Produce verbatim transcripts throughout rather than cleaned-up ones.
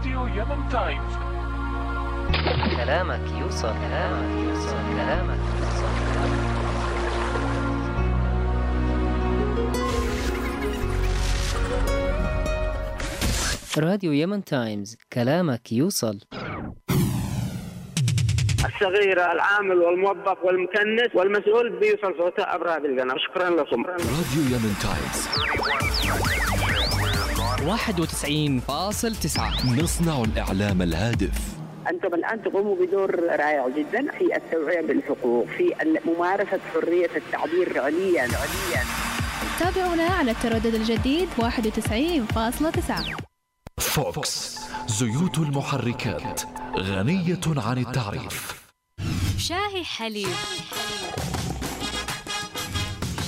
راديو يمن تايمز. كلامك يوصل كلامك يوصل كلامك يوصل. راديو يمن تايمز، كلامك يوصل. الصغير العامل والموظف والمكنس والمسؤول بيوصل صوته عبر هذه القناة. شكرا لكم. راديو يمن تايمز واحد وتسعين فاصلة تسعة نصنع الإعلام الهادف. أنتم الآن تقوموا بدور رائع جدا في التوعية بالحقوق، في ممارسة حرية التعبير عليا عليا. تابعونا على التردد الجديد واحد وتسعين فاصلة تسعة. فوكس، زيوت المحركات غنية عن التعريف. شاهي حليب.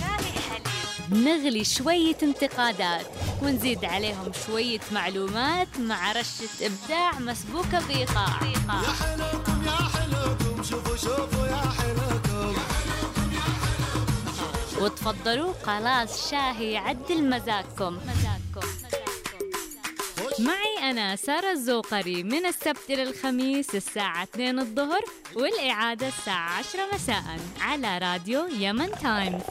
شاهي حليب نغلي شوية انتقادات ونزيد عليهم شوية معلومات مع رشة إبداع مسبوكة بإيقاع. يا حلوكم يا حلوكم شوفوا شوفوا يا حلوكم. وتفضلوا خلاص شاهي يعدل مزاجكم. معي أنا سارة الزوقري من السبت إلى الخميس الساعة اثنين الظهر والإعادة الساعة عشرة مساء على راديو يمن تايمز.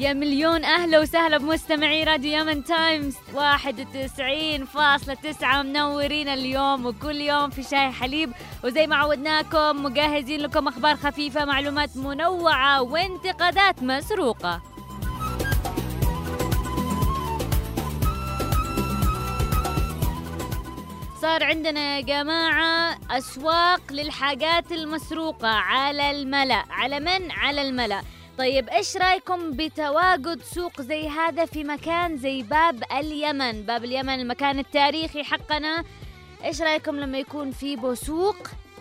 يا مليون أهلا وسهلا بمستمعي راديو يمن تايمز واحد وتسعين فاصلة تسعة. منورين اليوم وكل يوم في شاهي حليب، وزي ما عودناكم مجهزين لكم أخبار خفيفة، معلومات منوعة وانتقادات مسروقة. صار عندنا يا جماعة أسواق للحاجات المسروقة على الملأ. على من؟ على الملأ. طيب ايش رايكم بتواجد سوق زي هذا في مكان زي باب اليمن؟ باب اليمن المكان التاريخي حقنا. ايش رايكم لما يكون في بسوق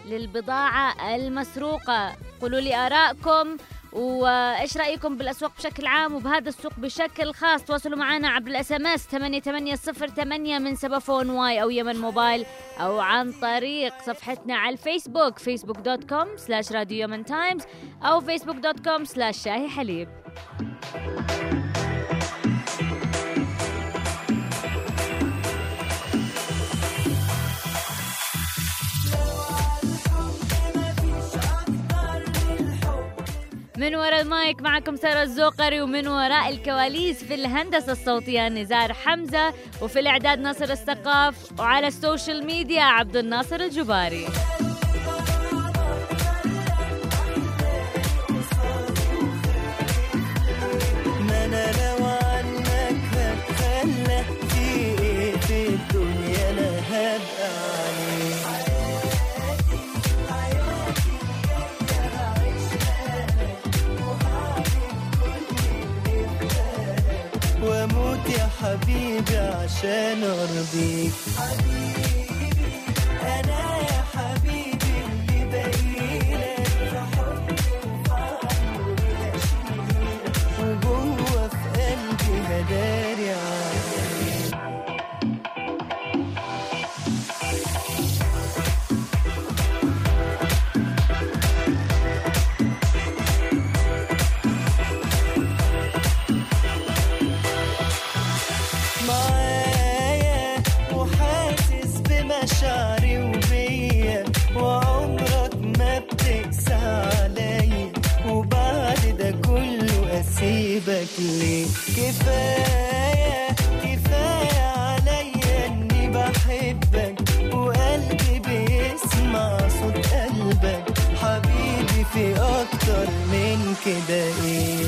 للبضاعة المسروقة؟ قولوا لي آراءكم، وايش رايكم بالاسواق بشكل عام وبهذا السوق بشكل خاص. تواصلوا معنا عبر الاس ام اس ثمانية ثمانية صفر ثمانية من سبافون واي او يمن موبايل، او عن طريق صفحتنا على الفيسبوك فيسبوك دوت كوم سلاش راديو يمن تايمز او فيسبوك دوت كوم سلاش شاهي حليب. من وراء المايك معكم سارة الزوقري، ومن وراء الكواليس في الهندسة الصوتية نزار حمزة، وفي الإعداد ناصر السقاف، وعلى السوشيال ميديا عبد الناصر الجباري. حبيبي عشان أرضيك حبيبي أنا يا حبيبي اللي باقيلك في حبي وفرحي ولا شيلك وجوه في قلبي مداري عليك. ليه كفاية كفاية عليا اني بحبك وقلبي بيسمع صوت قلبك حبيبي في اكتر من كده ايه.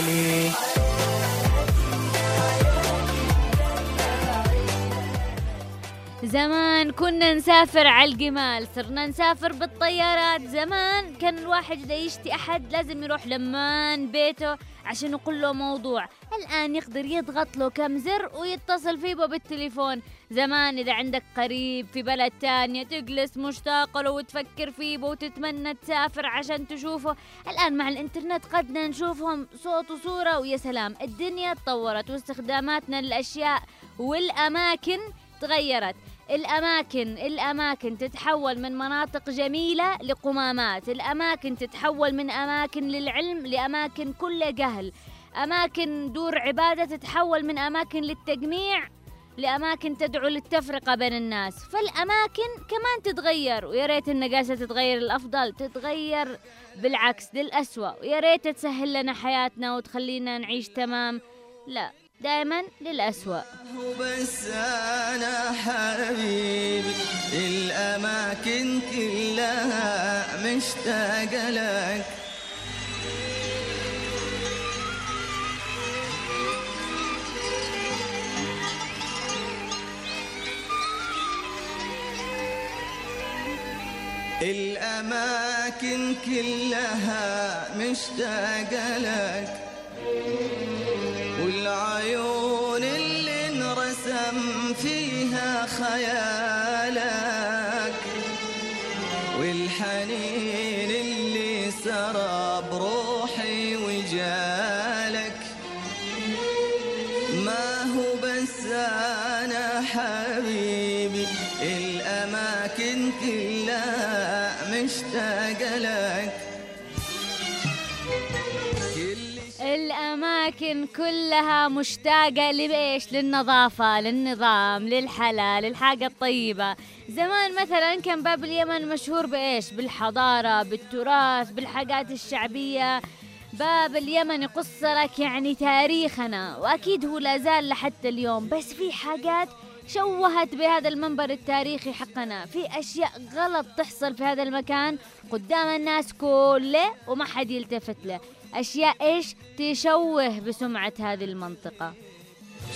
I زمان كنا نسافر على الجمال، صرنا نسافر بالطيارات. زمان كان الواحد إذا يشتي أحد لازم يروح لمان بيته عشان يقول له موضوع، الآن يقدر يضغط له كم زر ويتصل فيه بالتليفون. زمان إذا عندك قريب في بلد تانية تجلس مشتاقة له وتفكر فيه وتتمنى تسافر عشان تشوفه. الآن مع الإنترنت قدنا نشوفهم صوت وصورة، ويا سلام الدنيا تطورت واستخداماتنا للأشياء والأماكن تغيرت. الأماكن الأماكن تتحول من مناطق جميلة لقمامات، الأماكن تتحول من أماكن للعلم لأماكن كلها جهل، أماكن دور عبادة تتحول من أماكن للتجميع لأماكن تدعو للتفرقة بين الناس. فالأماكن كمان تتغير، ويا ريت النقاشة تتغير الأفضل تتغير بالعكس للأسوأ، ويا ريت تسهل لنا حياتنا وتخلينا نعيش تمام، لا دائما للأسوأ. بس أنا حبيبي الأماكن كلها مشتاقة لك، الأماكن كلها مشتاقة لك، والعيون اللي انرسم فيها خيالك، والحنين اللي سرى بروحي وجالك. ما هو بس أنا حبيبي الأماكن كلها مشتاقة لك، الأماكن كلها مشتاقة لبيش؟ للنظافة، للنظام، للحلا، للحاجة الطيبة. زمان مثلا كان باب اليمن مشهور بإيش؟ بالحضارة، بالتراث، بالحاجات الشعبية. باب اليمن يقص لك يعني تاريخنا، وأكيد هو لازال لحتى اليوم، بس في حاجات شوهت بهذا المنبر التاريخي حقنا، في أشياء غلط تحصل في هذا المكان قدام الناس كله وما حد يلتفت له، أشياء إيش تشوه بسمعة هذه المنطقة.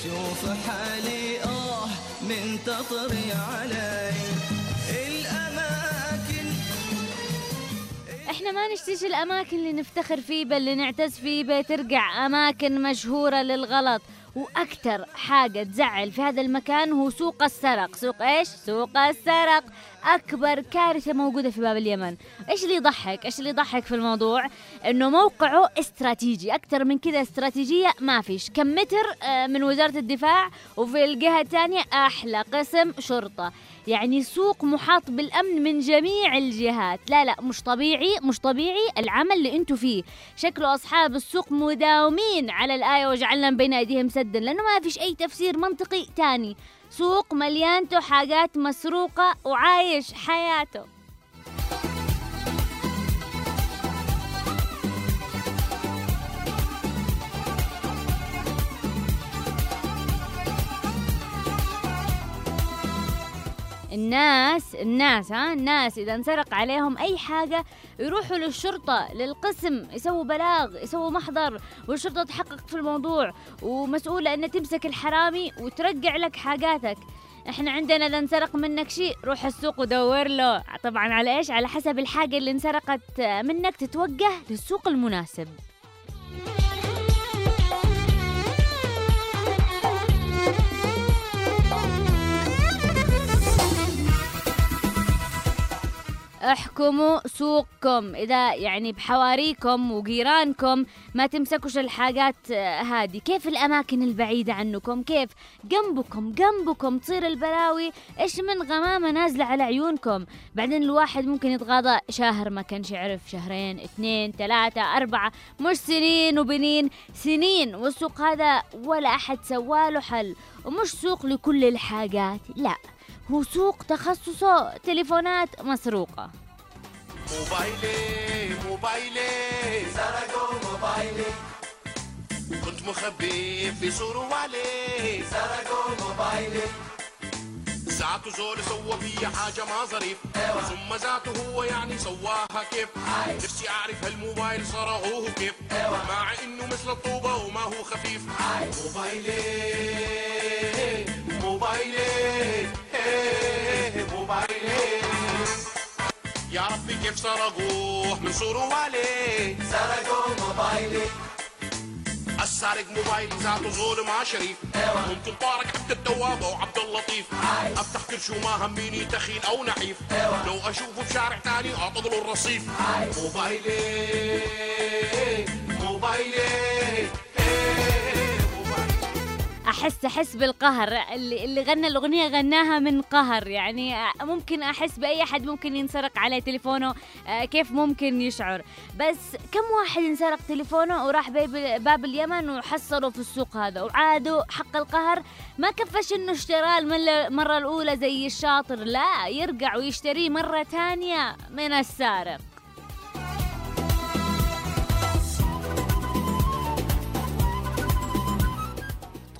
شوف حالي آه من تطري علي الأماكن، إحنا ما نشتيش الأماكن اللي نفتخر فيه بل اللي نعتز فيه، بترجع أماكن مشهورة للغلط. وأكتر حاجة تزعل في هذا المكان هو سوق السرق. سوق إيش؟ سوق السرق أكبر كارثة موجودة في باب اليمن. إيش اللي يضحك؟ إيش اللي يضحك في الموضوع؟ إنه موقعه استراتيجي، أكتر من كده استراتيجية ما فيش. كم متر من وزارة الدفاع، وفي الجهة الثانية أحلى قسم شرطة، يعني سوق محاط بالأمن من جميع الجهات. لا لا مش طبيعي، مش طبيعي العمل اللي أنتوا فيه. شكله أصحاب السوق مداومين على الآية وجعلنا بين أيديهم سدا، لأنه ما فيش أي تفسير منطقي تاني. سوق مليانته حاجات مسروقة وعايش حياته. الناس الناس ها الناس إذا انسرق عليهم أي حاجة يروحوا للشرطة، للقسم، يسووا بلاغ، يسووا محضر، والشرطة تحقق في الموضوع ومسؤولة أن تمسك الحرامي وترجع لك حاجاتك. إحنا عندنا إذا انسرق منك شيء روح السوق ودور له، طبعا على إيش؟ على حسب الحاجة اللي انسرقت منك تتوجه للسوق المناسب. احكموا سوقكم، إذا يعني بحواريكم وجيرانكم ما تمسكوش الحاجات هذه. كيف الأماكن البعيدة عنكم؟ كيف جنبكم جنبكم تصير البلاوي؟ إيش من غمامة نازلة على عيونكم؟ بعدين الواحد ممكن يتغاضى شهر ما كانش يعرف، شهرين، اثنين، ثلاثة، أربعة، مش سنين وبنين، سنين. والسوق هذا ولا أحد سواله حل، ومش سوق لكل الحاجات، لا هو سوق تخصصه تليفونات مسروقة. موبايلي موبايلي سرقوا موبايلي، كنت مخبي في سروالي، سرقوا موبايلي. زعته زول سوى في حاجة ما ظريف، ثم زعته هو يعني سواها كيف؟ نفسي أعرف هالموبايل صرعوه كيف، مع إنه مثل الطوبة وما هو خفيف. موبايلي موبايلي Hey! يا ربي كيف سرقوه من صوروا عليه سرقوا موبايلي السارق موبايلي ذاته ظلم عشري كنت مبارك عبد التواب او عبد اللطيف افتح كل شو ما هميني دخيل او نحيف لو اشوفه بشارع تاني اعطد له الرصيف موبايلي موبايلي أحس أحس بالقهر. اللي اللي غنى الأغنية غناها من قهر، يعني ممكن أحس بأي أحد ممكن ينسرق على تليفونه، كيف ممكن يشعر؟ بس كم واحد انسرق تليفونه وراح باب اليمن وحصلوا في السوق هذا وعادوا حق القهر، ما كفش إنه اشتراه المرة الأولى زي الشاطر، لا يرجع ويشتريه مرة تانية من السارق.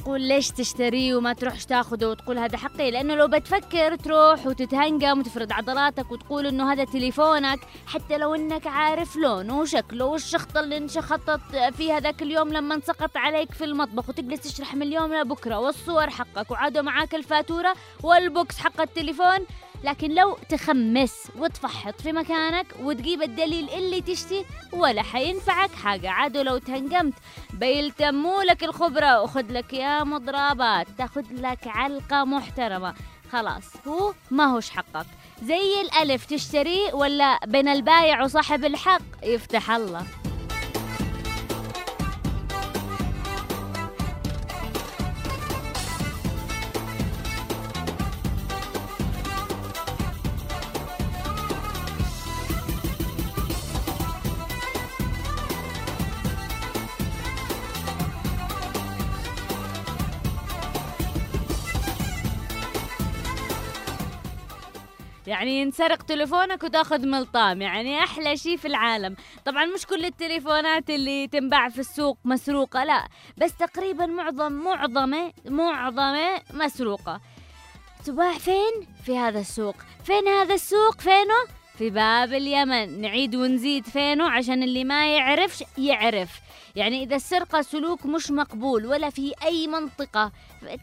تقول ليش تشتريه وما تروحش تاخده وتقول هذا حقي؟ لأنه لو بتفكر تروح وتتهنجم وتفرد عضلاتك وتقول إنه هذا تليفونك، حتى لو إنك عارف لونه وشكله والشخطة اللي انشخطت فيها ذاك اليوم لما انسقط عليك في المطبخ، وتجلس تشرح من اليوم لبكرة والصور حقك وعادوا معاك الفاتورة والبوكس حق التليفون. لكن لو تخمس وتفحط في مكانك وتجيب الدليل اللي تشتي ولا حينفعك حاجة، عادوا لو تهنجمت بيلتموا لك الخبرة وخذ لك يا مضربات، تاخذ لك علقة محترمة. خلاص هو ما هوش حقك، زي الألف تشتريه ولا بين البايع وصاحب الحق يفتح الله. يعني ينسرق تليفونك وتاخذ ملطام، يعني أحلى شيء في العالم. طبعا مش كل التليفونات اللي تنباع في السوق مسروقة، لا، بس تقريبا معظم معظمه معظمه مسروقة. تباع فين؟ في هذا السوق. فين هذا السوق؟ فينه؟ في باب اليمن. نعيد ونزيد فينه عشان اللي ما يعرفش يعرف. يعني إذا السرقة سلوك مش مقبول ولا في أي منطقة،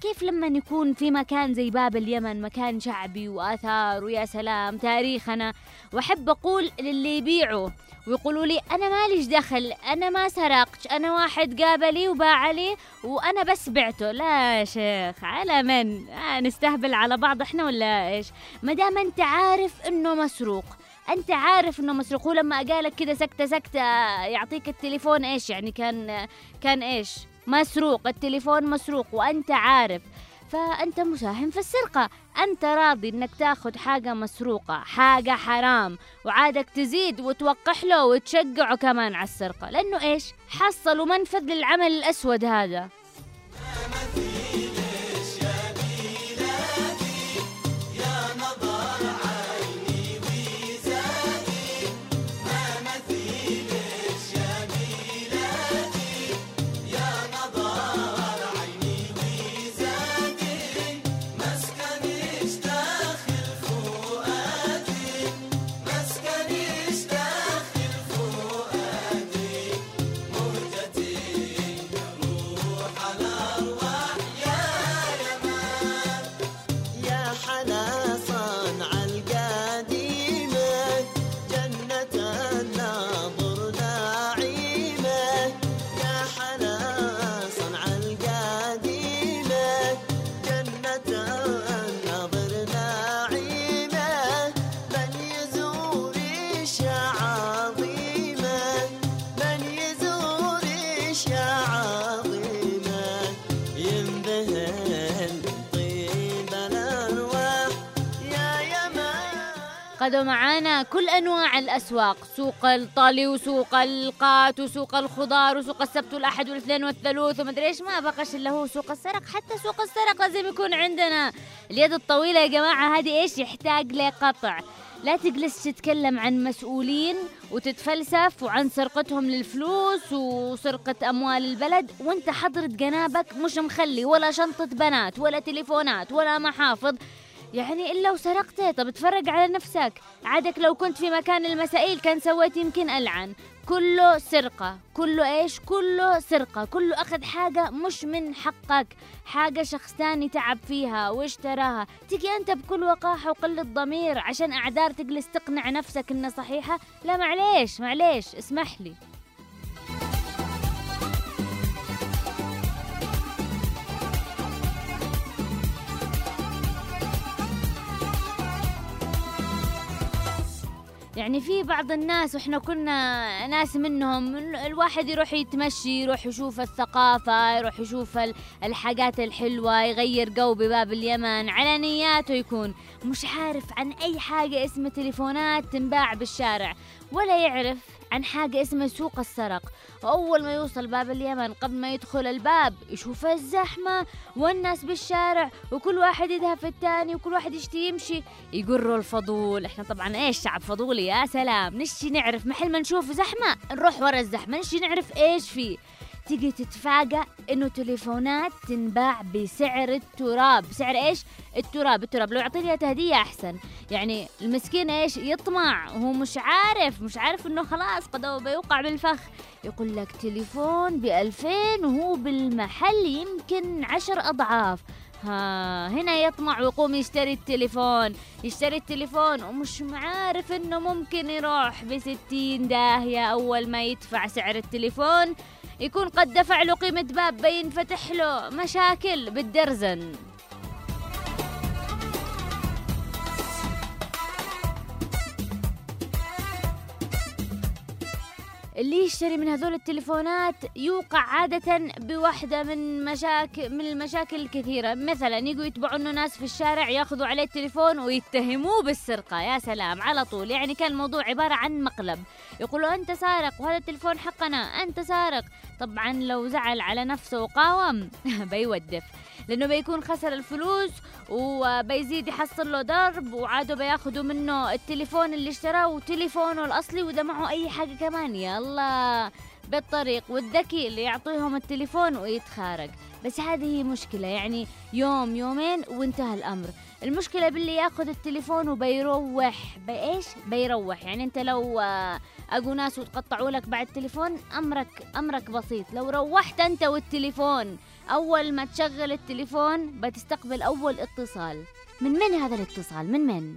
كيف لما يكون في مكان زي باب اليمن، مكان شعبي وآثار ويا سلام تاريخنا؟ وأحب أقول للي يبيعوا ويقولوا لي أنا ماليش دخل، أنا ما سرقتش، أنا واحد قابلي وباع لي وأنا بس بعته. لا يا شيخ، على من؟ آه نستهبل على بعض إحنا ولا إيش؟ مدام أنت عارف إنه مسروق، أنت عارف إنه مسروق، ولما أقالك كده سكتة سكتة يعطيك التليفون، إيش يعني؟ كان كان إيش؟ مسروق، التليفون مسروق وأنت عارف، فأنت مساهم في السرقة. أنت راضي إنك تاخد حاجة مسروقة، حاجة حرام، وعادك تزيد وتوقح له وتشجعه كمان على السرقة، لأنه إيش؟ حصلوا منفذ للعمل الأسود هذا. قدوا معانا كل أنواع الأسواق، سوق الطلي وسوق القات وسوق الخضار وسوق السبت والأحد والاثنين والثلاث ومدري إيش، ما بقاش إلا هو سوق السرق. حتى سوق السرق لازم يكون عندنا اليد الطويلة يا جماعة، هذه إيش يحتاج لقطع. لا تجلس تتكلم عن مسؤولين وتتفلسف وعن سرقتهم للفلوس وسرقة أموال البلد وانت حضرت جنابك مش مخلي ولا شنطة بنات ولا تليفونات ولا محافظ. يعني إلا وسرقته. طب اتفرج على نفسك، عادك لو كنت في مكان المسائل كان سويت يمكن ألعن. كله سرقة، كله إيش؟ كله سرقة، كله أخذ حاجة مش من حقك، حاجة شخص تاني تعب فيها واشتراها. تيجي أنت بكل وقاحة وقلة ضمير عشان أعذار تجلس تقنع نفسك إنها صحيحة؟ لا معليش معليش اسمح لي. يعني في بعض الناس وإحنا كنا ناس منهم، الواحد يروح يتمشي، يروح يشوف الثقافة، يروح يشوف الحاجات الحلوة، يغير جو بباب اليمن على نياته، يكون مش عارف عن أي حاجة اسمها تليفونات تنباع بالشارع، ولا يعرف عن حاجة اسمها سوق السرق. وأول ما يوصل باب اليمن قبل ما يدخل الباب يشوف الزحمة والناس بالشارع وكل واحد يدهف التاني وكل واحد يشتي يمشي، يقره الفضول. احنا طبعا ايش شعب فضولي، يا سلام، نشي نعرف محل ما نشوف زحمة نروح ورا الزحمة، نشي نعرف ايش فيه. تيجي تتفاجأ انه تليفونات تنباع بسعر التراب. سعر ايش؟ التراب. التراب لو يعطيني هدية احسن. يعني المسكين ايش يطمع وهو مش عارف مش عارف انه خلاص قد بيوقع بالفخ. يقول لك تليفون بألفين وهو بالمحل يمكن عشر اضعاف. ها هنا يطمع ويقوم يشتري التليفون، يشتري التليفون ومش معارف انه ممكن يروح بستين داهية. اول ما يدفع سعر التليفون يكون قد دفع له قيمة باب بينفتح له مشاكل بالدرزن. اللي يشتري من هذول التليفونات يوقع عادة بوحدة من مشاكل من المشاكل الكثيرة. مثلا يجوا يتبعوا انه ناس في الشارع ياخذوا عليه التليفون ويتهموه بالسرقة. يا سلام على طول، يعني كان الموضوع عبارة عن مقلب، يقولوا انت سارق وهذا التليفون حقنا، انت سارق. طبعا لو زعل على نفسه وقاوم بيودف، لانه بيكون خسر الفلوس وبيزيد يحصل له ضرب، وعادوا بياخذوا منه التليفون اللي اشتراه وتليفونه الاصلي وده معه اي حاجة كمان. يلا بالطريق، والذكي اللي يعطيهم التليفون ويتخارج. بس هذه مشكلة، يعني يوم يومين وانتهى الامر. المشكلة باللي ياخذ التليفون وبيروح بايش؟ بيروح. يعني انت لو اجوا ناس وتقطعوا لك بعد التليفون امرك امرك بسيط، لو روحت انت والتليفون اول ما تشغل التليفون بتستقبل اول اتصال. من من هذا الاتصال؟ من من؟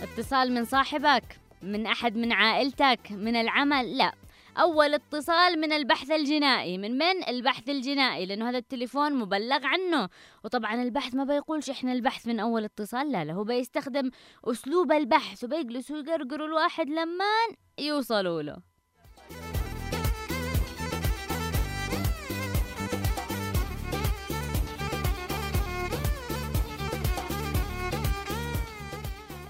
اتصال من صاحبك، من أحد من عائلتك، من العمل؟ لا، أول اتصال من البحث الجنائي. من من؟ البحث الجنائي، لأنه هذا التليفون مبلغ عنه. وطبعا البحث ما بيقولش إحنا البحث من أول اتصال، لا لا، هو بيستخدم أسلوب البحث وبيجلسوا يقرقروا الواحد لمان يوصلوا له.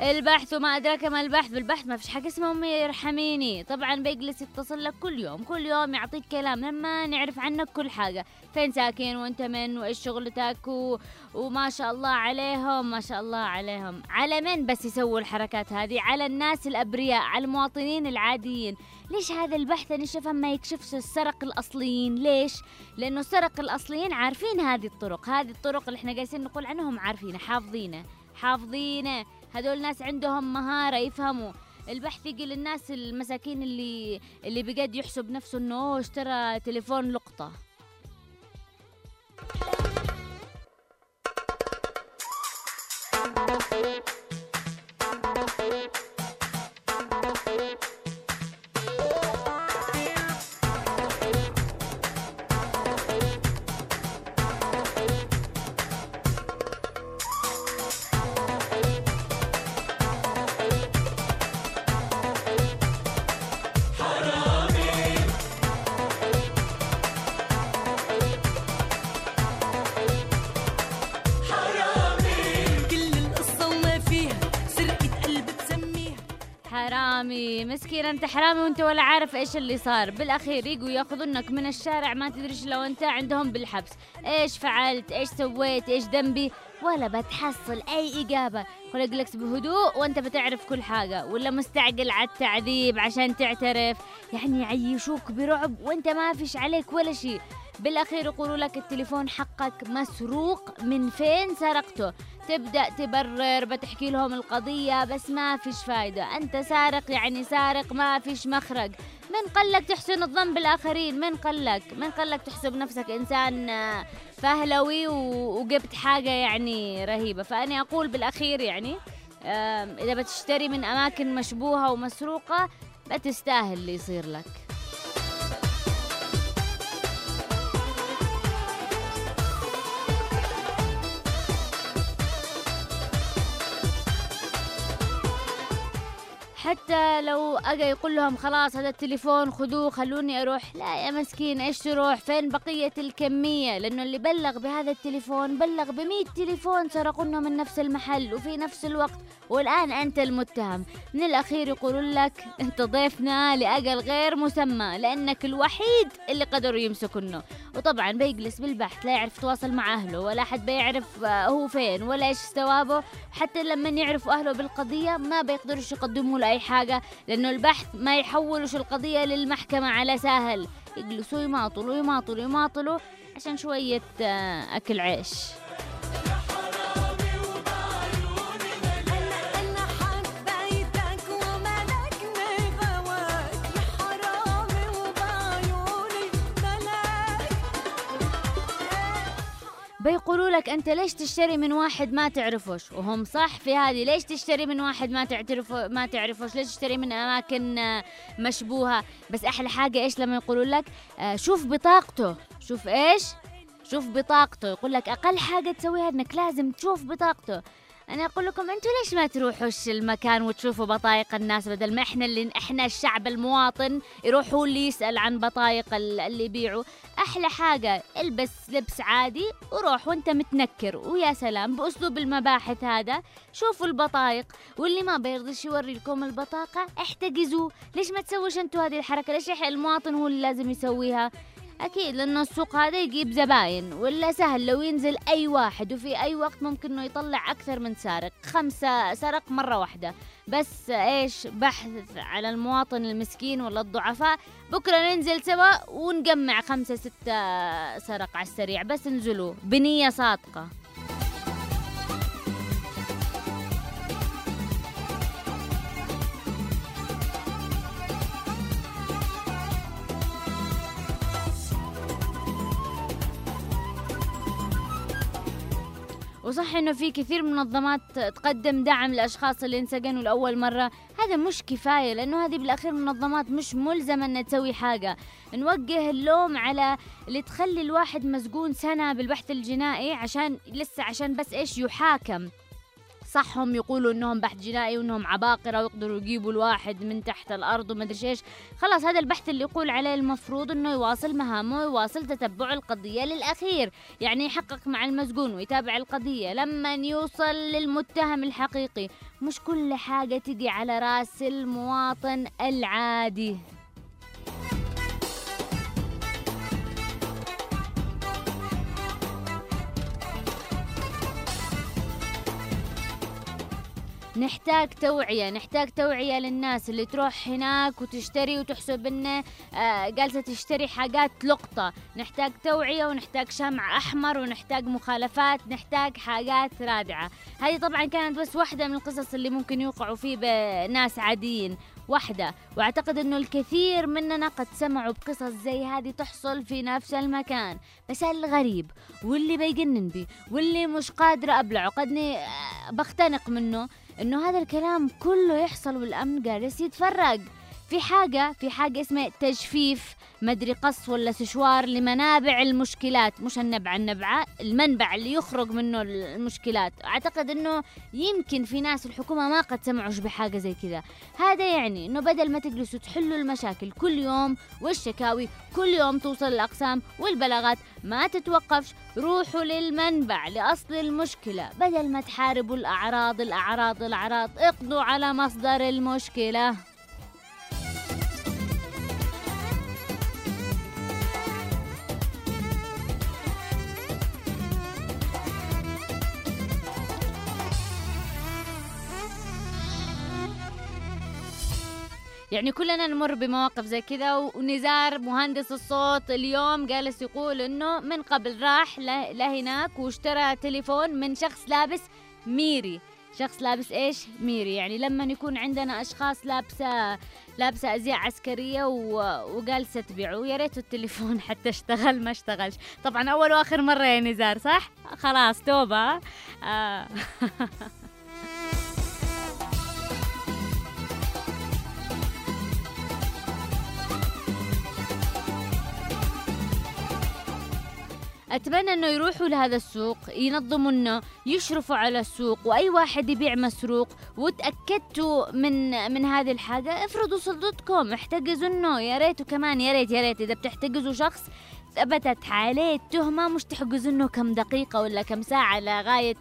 البحث وما أدراك ما البحث. بالبحث ما فيش حاجة اسمها أمي يرحميني. طبعا بيجلس يتصل لك كل يوم كل يوم، يعطيك كلام لما نعرف عنك كل حاجة، فين ساكن وانت من وايش شغلتك و... وما شاء الله عليهم ما شاء الله عليهم. على من بس يسووا الحركات هذه؟ على الناس الأبرياء، على المواطنين العاديين. ليش هذا البحث أنا شايفه ما يكشفش السرق الأصليين؟ ليش؟ لأنه السرق الأصليين عارفين هذه الطرق، هذه الطرق اللي احنا جالسين نقول عنهم عارفينها، حافظينها حافظينها. هذول ناس عندهم مهارة يفهموا. البحث يجي للناس المساكين اللي اللي بجد يحسب نفسه انه اشترى تليفون لقطة. مسكين انت حرامي وانت ولا عارف ايش اللي صار. بالاخير يجوا ياخذونك من الشارع، ما تدريش لو انت عندهم بالحبس. ايش فعلت؟ ايش سويت؟ ايش ذنبي؟ ولا بتحصل أي إجابة. ولا أقول لك بهدوء وأنت بتعرف كل حاجة، ولا مستعجل على التعذيب عشان تعترف، يعني يعيشوك برعب وأنت ما فيش عليك ولا شيء. بالأخير يقولوا لك التليفون حقك مسروق، من فين سرقته؟ تبدأ تبرر، بتحكي لهم القضية، بس ما فيش فايدة. أنت سارق يعني سارق، ما فيش مخرج. من قلك تحسن الظن بالآخرين؟ من قلك من قلك تحسب نفسك إنسان فهلوي وجبت حاجة يعني رهيبة. فأنا أقول بالأخير يعني إذا بتشتري من أماكن مشبوهة ومسروقة بتستاهل اللي يصير لك. حتى لو أجا يقول لهم خلاص هذا التليفون خذوه خلوني أروح، لا يا مسكين إيش تروح، فين بقية الكمية؟ لأنه اللي بلغ بهذا التليفون بلغ بمية تليفون سرقونا من نفس المحل وفي نفس الوقت، والآن أنت المتهم. من الأخير يقولون لك أنت ضيفنا لأجل غير مسمى، لأنك الوحيد اللي قدروا يمسكونه. وطبعا بيجلس بالبحث، لا يعرف يتواصل مع أهله، ولا حد بيعرف هو فين ولا إيش استوابه. حتى لما يعرفوا أهله بالقضية ما بيقدروش يقدموا له أي حاجة، لأنه البحث ما يحولوش القضية للمحكمة على سهل. يجلسوا يماطلوا يماطلوا يماطلوا عشان شوية أكل عيش. بيقولوا لك أنت ليش تشتري من واحد ما تعرفوش، وهم صح في هذه. ليش تشتري من واحد ما تعرفه ما تعرفوش ليش تشتري من أماكن مشبوهة؟ بس أحلى حاجة إيش لما يقولوا لك شوف بطاقته، شوف إيش، شوف بطاقته. يقول لك أقل حاجة تسويها إنك لازم تشوف بطاقته. أنا أقول لكم أنتوا ليش ما تروحوش المكان وتشوفوا بطايق الناس، بدل ما إحنا اللي إحنا الشعب المواطن يروحوا اللي يسأل عن بطايق اللي يبيعوا. أحلى حاجة البس لبس عادي وروح وأنت متنكر، ويا سلام بأسلوب المباحث هذا شوفوا البطايق، واللي ما بيرضيش يوري لكم البطاقة احتجزوه. ليش ما تسويش أنتوا هذه الحركة؟ ليش المواطن هو اللي لازم يسويها؟ أكيد لأنه السوق هذا يجيب زباين، ولا سهل لو ينزل أي واحد وفي أي وقت ممكن إنه يطلع أكثر من سارق، خمسة سرق مرة واحدة. بس إيش بحث على المواطن المسكين ولا الضعفاء. بكرة ننزل سوا ونجمع خمسة ستة سرق على السريع، بس انزلوا بنية صادقة. وصح إنه في كثير منظمات تقدم دعم لأشخاص اللي انسجنوا لأول مرة، هذا مش كفاية، لأنه هذه بالأخير منظمات مش ملزمة إنها تسوي حاجة. نوجه اللوم على اللي تخلي الواحد مسجون سنة بالبحث الجنائي عشان لسه عشان بس إيش يحاكم. صح هم يقولوا إنهم بحث جنائي وإنهم عباقرة ويقدروا يجيبوا الواحد من تحت الأرض وما أدري إيش، خلاص هذا البحث اللي يقول عليه المفروض إنه يواصل مهامه ويواصل تتبع القضية للأخير، يعني يحقق مع المسجون ويتابع القضية لما يوصل للمتهم الحقيقي. مش كل حاجة تجي على رأس المواطن العادي. نحتاج توعية، نحتاج توعية للناس اللي تروح هناك وتشتري وتحسب إنه جالسة تشتري حاجات لقطة. نحتاج توعية ونحتاج شمع أحمر ونحتاج مخالفات، نحتاج حاجات رادعة. هذه طبعا كانت بس واحدة من القصص اللي ممكن يوقعوا فيه بناس عاديين، واحدة. واعتقد انه الكثير مننا قد سمعوا بقصص زي هذه تحصل في نفس المكان، بس الغريب واللي بيجنن بي واللي مش قادرة أبلعه قدني بختنق منه انه هذا الكلام كله يحصل والامن جالس يتفرج. في حاجة في حاجة اسمها تجفيف، مدري قص ولا سشوار لمنابع المشكلات، مش النبعة النبعة المنبع اللي يخرج منه المشكلات. أعتقد أنه يمكن في ناس الحكومة ما قد سمعوش بحاجة زي كذا. هذا يعني أنه بدل ما تجلسوا تحلوا المشاكل كل يوم والشكاوي كل يوم توصل الأقسام والبلاغات ما تتوقفش، روحوا للمنبع لأصل المشكلة. بدل ما تحاربوا الأعراض الأعراض الأعراض اقضوا على مصدر المشكلة. يعني كلنا نمر بمواقف زي كذا. ونزار مهندس الصوت اليوم جالس يقول انه من قبل راح لهناك واشترى تليفون من شخص لابس ميري. شخص لابس ايش؟ ميري. يعني لما يكون عندنا اشخاص لابسه لابسه ازياء عسكريه وجالسه تبيعوا، يا ريت التليفون حتى اشتغل ما اشتغلش. طبعا اول واخر مره يا نزار، صح؟ خلاص توبه. آه. أتمنى أنه يروحوا لهذا السوق، ينظموا أنه يشرفوا على السوق، وأي واحد يبيع مسروق وتأكدتوا من من هذه الحاجة افرضوا سلطتكم، احتجزوا أنه يا ريت. وكمان يا ريت يا ريت إذا بتحتجزوا شخص ثبتت عليه التهمة مش تحجزوا أنه كم دقيقة ولا كم ساعة لغاية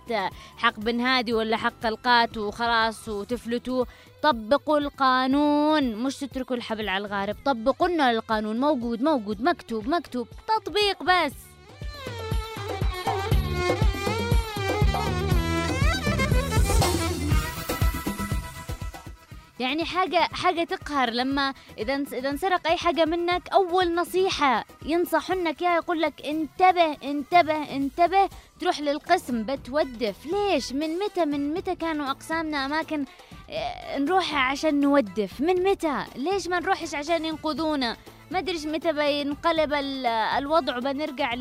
حق بن هادي ولا حق القات وخلاص وتفلتوا. طبقوا القانون، مش تتركوا الحبل على الغارب، طبقوا أنه القانون موجود موجود مكتوب مكتوب، تطبيق بس. يعني حاجة حاجة تقهر لما إذا إذا انسرق أي حاجة منك، أول نصيحة ينصحونك إياها يقول لك انتبه انتبه انتبه، تروح للقسم بتودف. ليش؟ من متى من متى كانوا أقسامنا أماكن نروحها عشان نودف؟ من متى؟ ليش ما نروحش عشان ينقذونا؟ ما أدريش متى بينقلب الوضع وبنرجع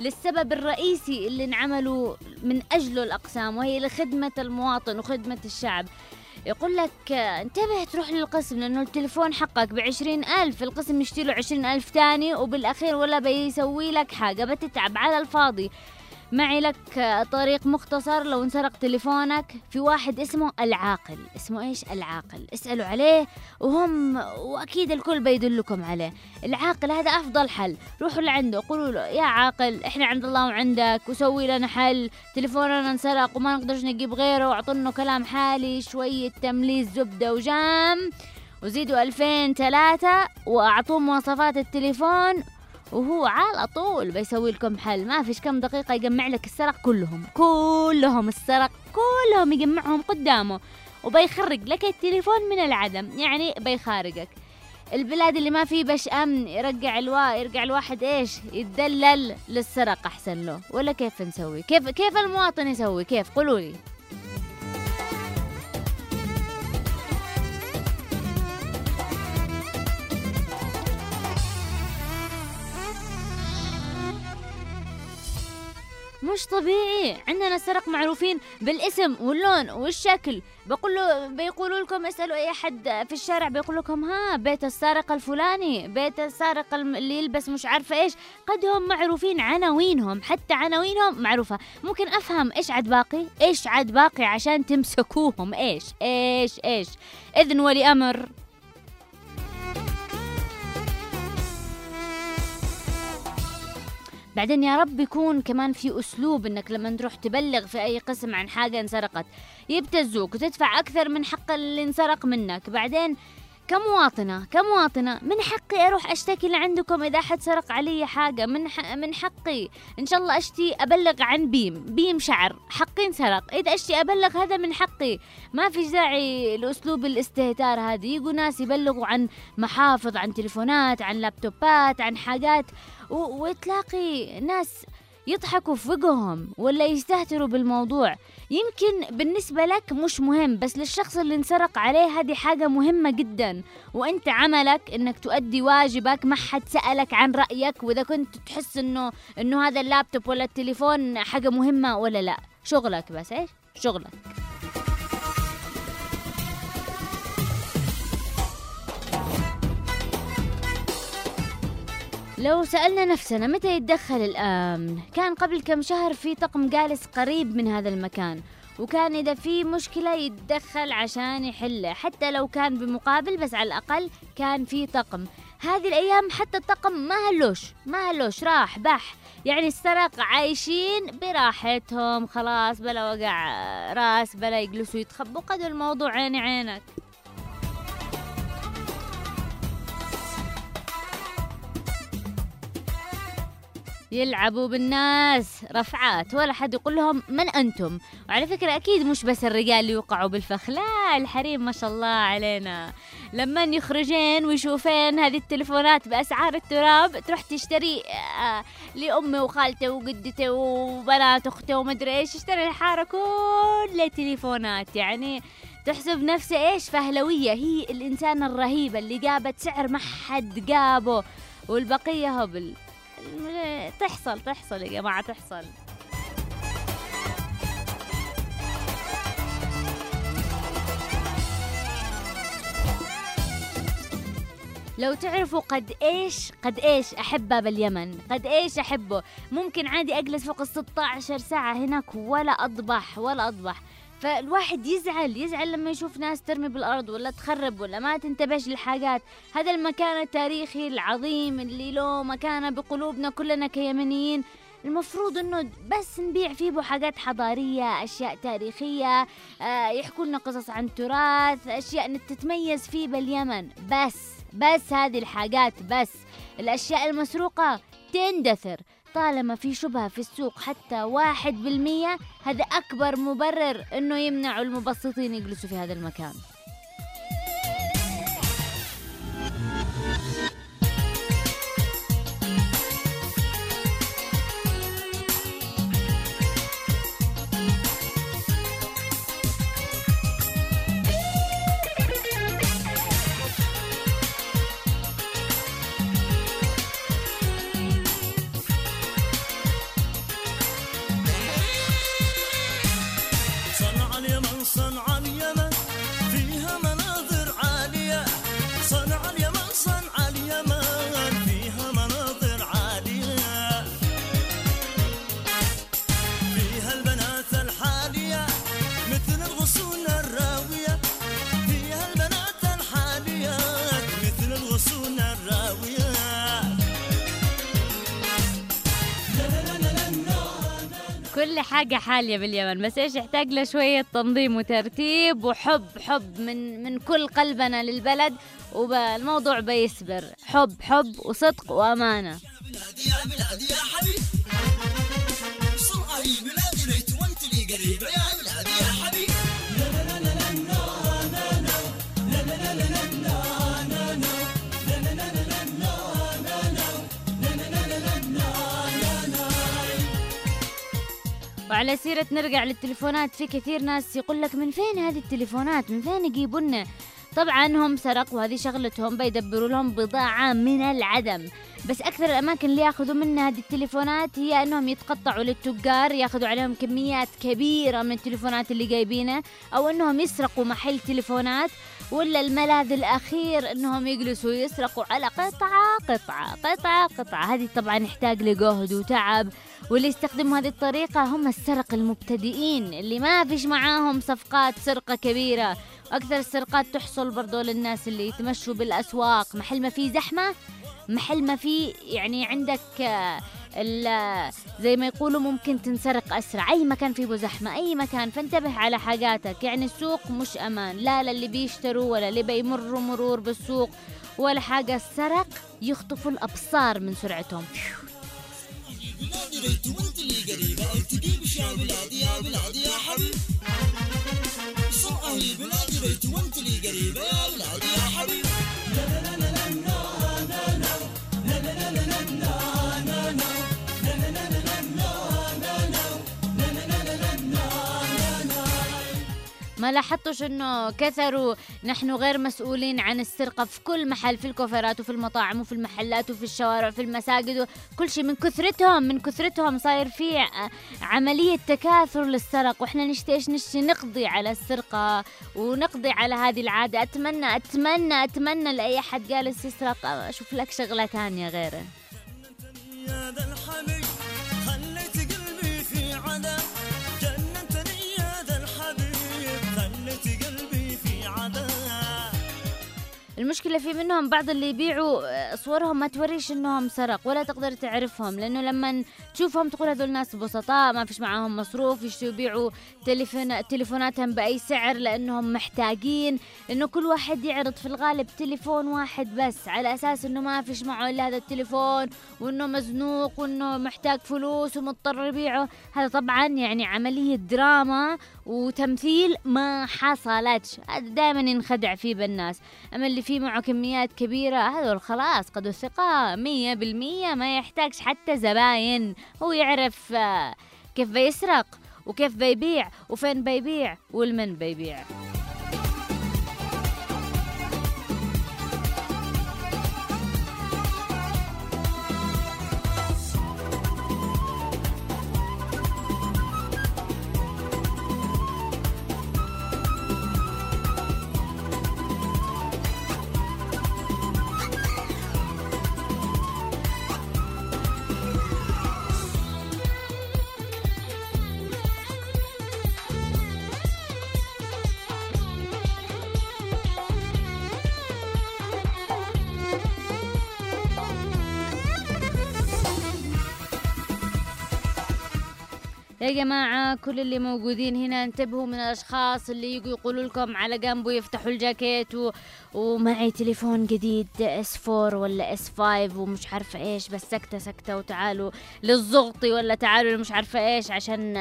للسبب الرئيسي اللي انعملوا من أجله الأقسام، وهي لخدمة المواطن وخدمة الشعب. يقول لك انتبه تروح للقسم لأنه التليفون حقك بعشرين ألف، القسم يشتري له عشرين ألف تاني، وبالأخير ولا بيسوي لك حاجة، بتتعب على الفاضي. معي لك طريق مختصر لو انسرق تليفونك، في واحد اسمه العاقل. اسمه ايش؟ العاقل. اسألوا عليه وهم واكيد الكل بيدلكم عليه. العاقل هذا افضل حل، روحوا لعنده قولوا له يا عاقل احنا عند الله وعندك، وسوي لنا حل، تليفوننا انسرق وما نقدرش نجيب غيره، واعطونا كلام حالي شوية تمليز زبدة وجام، وزيدوا ألفين ثلاثة واعطوه مواصفات التليفون، وهو على طول بيسوي لكم حل. ما فيش كم دقيقة يجمع لك السرق كلهم كلهم السرق كلهم يجمعهم قدامه، وبيخرج لك التليفون من العدم. يعني بيخارجك البلاد اللي ما فيه بش أمن، يرجع الوا يرجع الواحد إيش يتدلل للسرق أحسن له. ولا كيف نسوي؟ كيف كيف المواطن يسوي؟ كيف؟ قولولي. مش طبيعي عندنا السرق معروفين بالاسم واللون والشكل، بقول له بيقولوا لكم اسألوا أي حد في الشارع بيقول لكم ها بيت السارق الفلاني، بيت السارق اللي يلبس مش عارفة إيش، قد هم معروفين عناوينهم، حتى عناوينهم معروفة. ممكن أفهم إيش عاد باقي إيش عاد باقي عشان تمسكوهم؟ إيش إيش إيش إذن ولي أمر. بعدين يا رب يكون كمان في أسلوب إنك لما تروح تبلغ في أي قسم عن حاجة انسرقت يبتزوك وتدفع أكثر من حق اللي انسرق منك. بعدين كمواطنة كمواطنة من حقي أروح أشتكي لعندكم إذا حد سرق علي حاجة، من من حقي إن شاء الله أشتي أبلغ عن بيم بيم شعر حقي انسرق، إذا أشتي أبلغ هذا من حقي. ما في داعي الأسلوب الاستهتار هذا، يجوا ناس يبلغوا عن محافظ، عن تليفونات، عن لابتوبات، عن حاجات، وتلاقي ناس يضحكوا في وجههم ولا يستهتروا بالموضوع. يمكن بالنسبة لك مش مهم، بس للشخص اللي انسرق عليه هذه حاجة مهمة جدا، وانت عملك انك تؤدي واجبك، ما حد سألك عن رأيك. واذا كنت تحس انه انه هذا اللابتوب ولا التليفون حاجة مهمة ولا لا، شغلك بس. ايش شغلك؟ لو سألنا نفسنا متى يتدخل الأمن؟ كان قبل كم شهر في طقم جالس قريب من هذا المكان، وكان إذا في مشكلة يتدخل عشان يحله، حتى لو كان بمقابل، بس على الأقل كان في طقم. هذه الأيام حتى الطقم ما هلوش ما هلوش راح بح. يعني السرق عايشين براحتهم خلاص، بلا وجع راس، بلا يجلسوا يتخبوا، قد الموضوع عيني عينك. يلعبوا بالناس رفعات ولا حد يقول لهم من أنتم. وعلى فكرة أكيد مش بس الرجال اللي يوقعوا بالفخ، لا الحريم ما شاء الله علينا لما يخرجين ويشوفين هذه التلفونات بأسعار التراب تروح تشتري لأمي وخالته وجدته وبنات أخته ومدري إيش، اشتري الحارة كلها تليفونات. يعني تحسب نفسها إيش فهلوية، هي الإنسانة الرهيبة اللي جابت سعر ما حد جابه والبقية هبل. تحصل تحصل يا جماعة تحصل. لو تعرفوا قد إيش قد إيش أحبه باليمن، قد إيش أحبه، ممكن عادي أجلس فوق الستة عشر ساعة هناك ولا أضبح ولا أضبح. فالواحد يزعل يزعل لما يشوف ناس ترمي بالأرض ولا تخرب ولا ما تنتبهش للحاجات. هذا المكان التاريخي العظيم اللي له مكانة بقلوبنا كلنا كيمنيين، المفروض انه بس نبيع فيه حاجات حضارية، اشياء تاريخية، آه يحكوا لنا قصص عن تراث، اشياء تتميز فيه باليمن. بس بس هذه الحاجات بس، الاشياء المسروقة تندثر. طالما في شبهة في السوق حتى واحد بالمية هذا أكبر مبرر أنه يمنعوا المبسطين يجلسوا في هذا المكان. كل حاجة حالية باليمن، بس إيش يحتاج له شوية تنظيم وترتيب وحب، حب من من كل قلبنا للبلد، والموضوع بيسبر. حب حب وصدق وأمانة. وعلى سيرة نرجع للتليفونات، في كثير ناس يقول لك من فين هذه التليفونات، من فين يجيبونا؟ طبعا هم سرقوا هذه شغلتهم، بيدبروا لهم بضاعة من العدم. بس أكثر الأماكن اللي يأخذوا منها هذه التليفونات هي أنهم يتقطعوا للتجار، يأخذوا عليهم كميات كبيرة من التليفونات اللي جايبينها، أو أنهم يسرقوا محل تليفونات، ولا الملاذ الأخير أنهم يجلسوا يسرقوا على قطعة قطعة قطعة قطعة. هذه طبعا يحتاج لجهد وتعب، واللي يستخدموا هذه الطريقة هم السرق المبتدئين اللي ما فيش معاهم صفقات سرقة كبيرة. وأكثر السرقات تحصل برضو للناس اللي يتمشوا بالأسواق، محل ما فيه زحمة، محل ما فيه يعني عندك زي ما يقولوا ممكن تنسرق أسرع، أي مكان فيه زحمة، أي مكان، فانتبه على حاجاتك. يعني السوق مش أمان لا للي بيشتروا ولا اللي بيمروا مرور بالسوق ولا حاجة. السرق يخطفوا الأبصار من سرعتهم. ما لاحظتوش انه كثروا نحن غير مسؤولين عن السرقة في كل محل، في الكوفرات وفي المطاعم وفي المحلات وفي الشوارع وفي المساجد وكل شيء، من كثرتهم من كثرتهم صاير في عملية تكاثر للسرق. واحنا نشتي ايش نشتي نقضي على السرقة ونقضي على هذه العادة. اتمنى اتمنى اتمنى لأي حد جالس يسرق اشوف لك شغلة تانية غيره. المشكلة في منهم بعض اللي يبيعوا صورهم ما توريش انهم سرق ولا تقدر تعرفهم، لانه لما تشوفهم تقول هذول ناس بسطاء ما فيش معاهم مصروف، يشتوا يبيعوا تليفون تليفوناتهم بأي سعر لانهم محتاجين، لانه كل واحد يعرض في الغالب تليفون واحد بس على اساس انه ما فيش معه الا هذا التليفون وانه مزنوق وانه محتاج فلوس ومضطر يبيعه. هذا طبعا يعني عملية دراما وتمثيل ما حصلتش، هذا دائما ينخدع فيه بالناس. اما اللي فيه معه كميات كبيرة هذول خلاص قدوا الثقة مية بالمية، ما يحتاجش حتى زباين، هو يعرف كيف بيسرق وكيف بيبيع وفين بيبيع والمن بيبيع. يا جماعة كل اللي موجودين هنا انتبهوا من الأشخاص اللي يجوا يقولوا لكم على جنب ويفتحوا الجاكيت و... ومعي تليفون جديد اس فور ولا اس فايف ومش عارفة ايش، بس سكتة سكتة وتعالوا للزغطي ولا تعالوا مش عارفة ايش عشان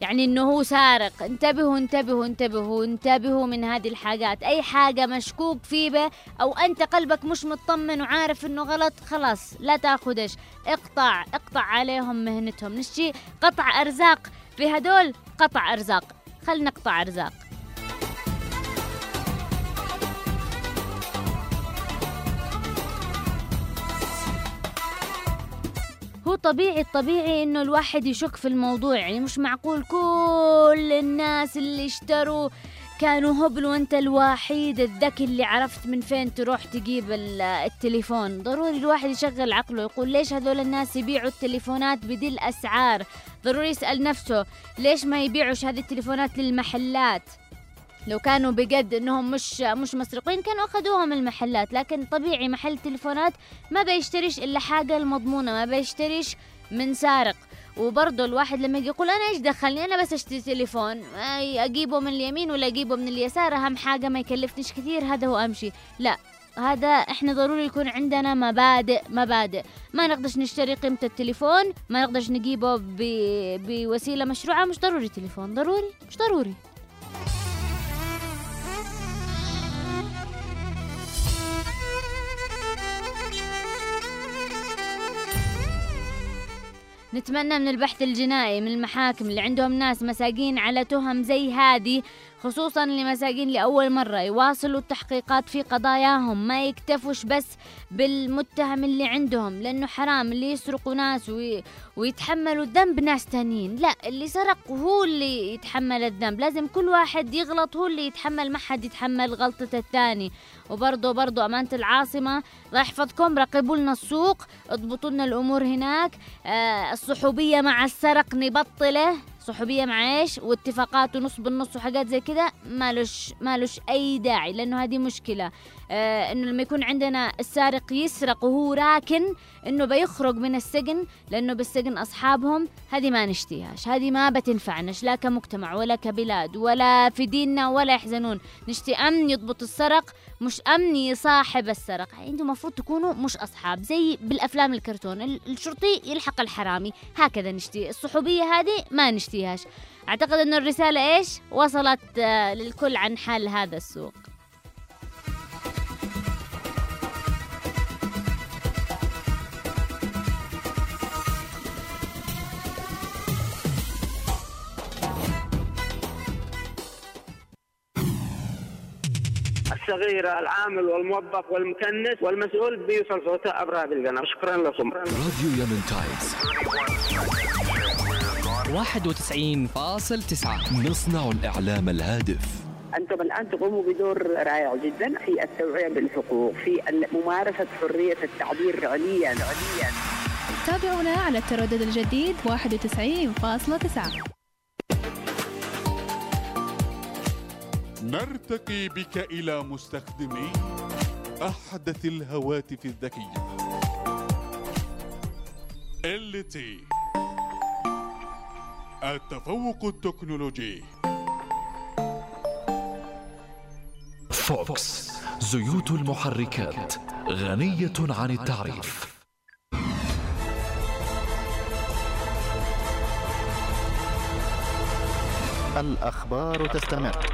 يعني انه هو سارق. انتبهوا انتبهوا انتبهوا انتبهوا من هذه الحاجات. اي حاجة مشكوك فيه او انت قلبك مش مطمن وعارف انه غلط خلاص لا تاخدش، اقطع اقطع عليهم مهنتهم. نشي قطع ارزاق في هدول، قطع أرزاق، خلنا نقطع أرزاق. هو طبيعي الطبيعي إنه الواحد يشك في الموضوع، يعني مش معقول كل الناس اللي اشتروا كانوا هبل وانت الوحيد الذكي اللي عرفت من فين تروح تجيب التليفون. ضروري الواحد يشغل عقله يقول ليش هذول الناس يبيعوا التليفونات بدي الأسعار، ضروري يسأل نفسه ليش ما يبيعوش هذه التليفونات للمحلات. لو كانوا بجد انهم مش مش مسرقين كانوا اخذوهم المحلات، لكن طبيعي محل تليفونات ما بيشتريش الا حاجة المضمونة، ما بيشتريش من سارق. وبرضه الواحد لما يجي يقول انا ايش دخلني انا بس اشتري تليفون اجيبه من اليمين ولا اجيبه من اليسار، اهم حاجه ما يكلفنيش كثير هذا هو امشي، لا هذا احنا ضروري يكون عندنا مبادئ مبادئ. ما نقدرش نشتري قيمه التليفون، ما نقدرش نجيبه بوسيله مشروعه، مش ضروري تليفون، ضروري مش ضروري. نتمنى من البحث الجنائي من المحاكم اللي عندهم ناس مساجين على تهم زي هذه، خصوصا لمساجين لأول مرة، يواصلوا التحقيقات في قضاياهم، ما يكتفوش بس بالمتهم اللي عندهم، لأنه حرام اللي يسرقوا ناس ويتحملوا ذنب ناس تانيين، لا اللي سرق هو اللي يتحمل الذنب، لازم كل واحد يغلط هو اللي يتحمل، ما حد يتحمل غلطة الثاني. وبرضه برضه أمانة العاصمة الله يحفظكم، راقبوا لنا السوق، اضبطوا لنا الأمور هناك، آه الصحوبية مع السرق نبطله، صحوبية مع ايش واتفاقات ونص بالنص وحاجات زي كده مالوش مالوش اي داعي، لانه هذه مشكلة. آه انه لما يكون عندنا السارق يسرق وهو راكن انه بيخرج من السجن، لانه بالسجن اصحابهم، هذه ما نشتيهاش، هذه ما بتنفعناش لا كمجتمع ولا كبلاد ولا في ديننا ولا يحزنون. نشتي امن يضبط السرق مش امن يصاحب السرق، يعني انتم المفروض تكونوا مش اصحاب زي بالافلام الكرتون الشرطي يلحق الحرامي، هكذا نشتي الصحوبية هذه ما نشتي فيهاش. أعتقد أن الرسالة إيش وصلت للكل عن حال هذا السوق. الصغير العامل والموظف والمكنس والمسؤول بيوصل صوته عبر هذه القناة. شكرا لكم. راديو يمن تايمز واحد وتسعين فاصلة تسعة. نصنع الإعلام الهادف. أنتم الآن تقوموا بدور رائع جدا في التوعية بالحقوق، في ممارسة حرية التعبير عليا عليا. تابعونا على التردد الجديد واحد وتسعين فاصلة تسعة. نرتقي بك إلى مستخدمي أحدث الهواتف الذكية التي التفوق التكنولوجي. فوكس زيوت المحركات غنية عن التعريف. الأخبار تستمر،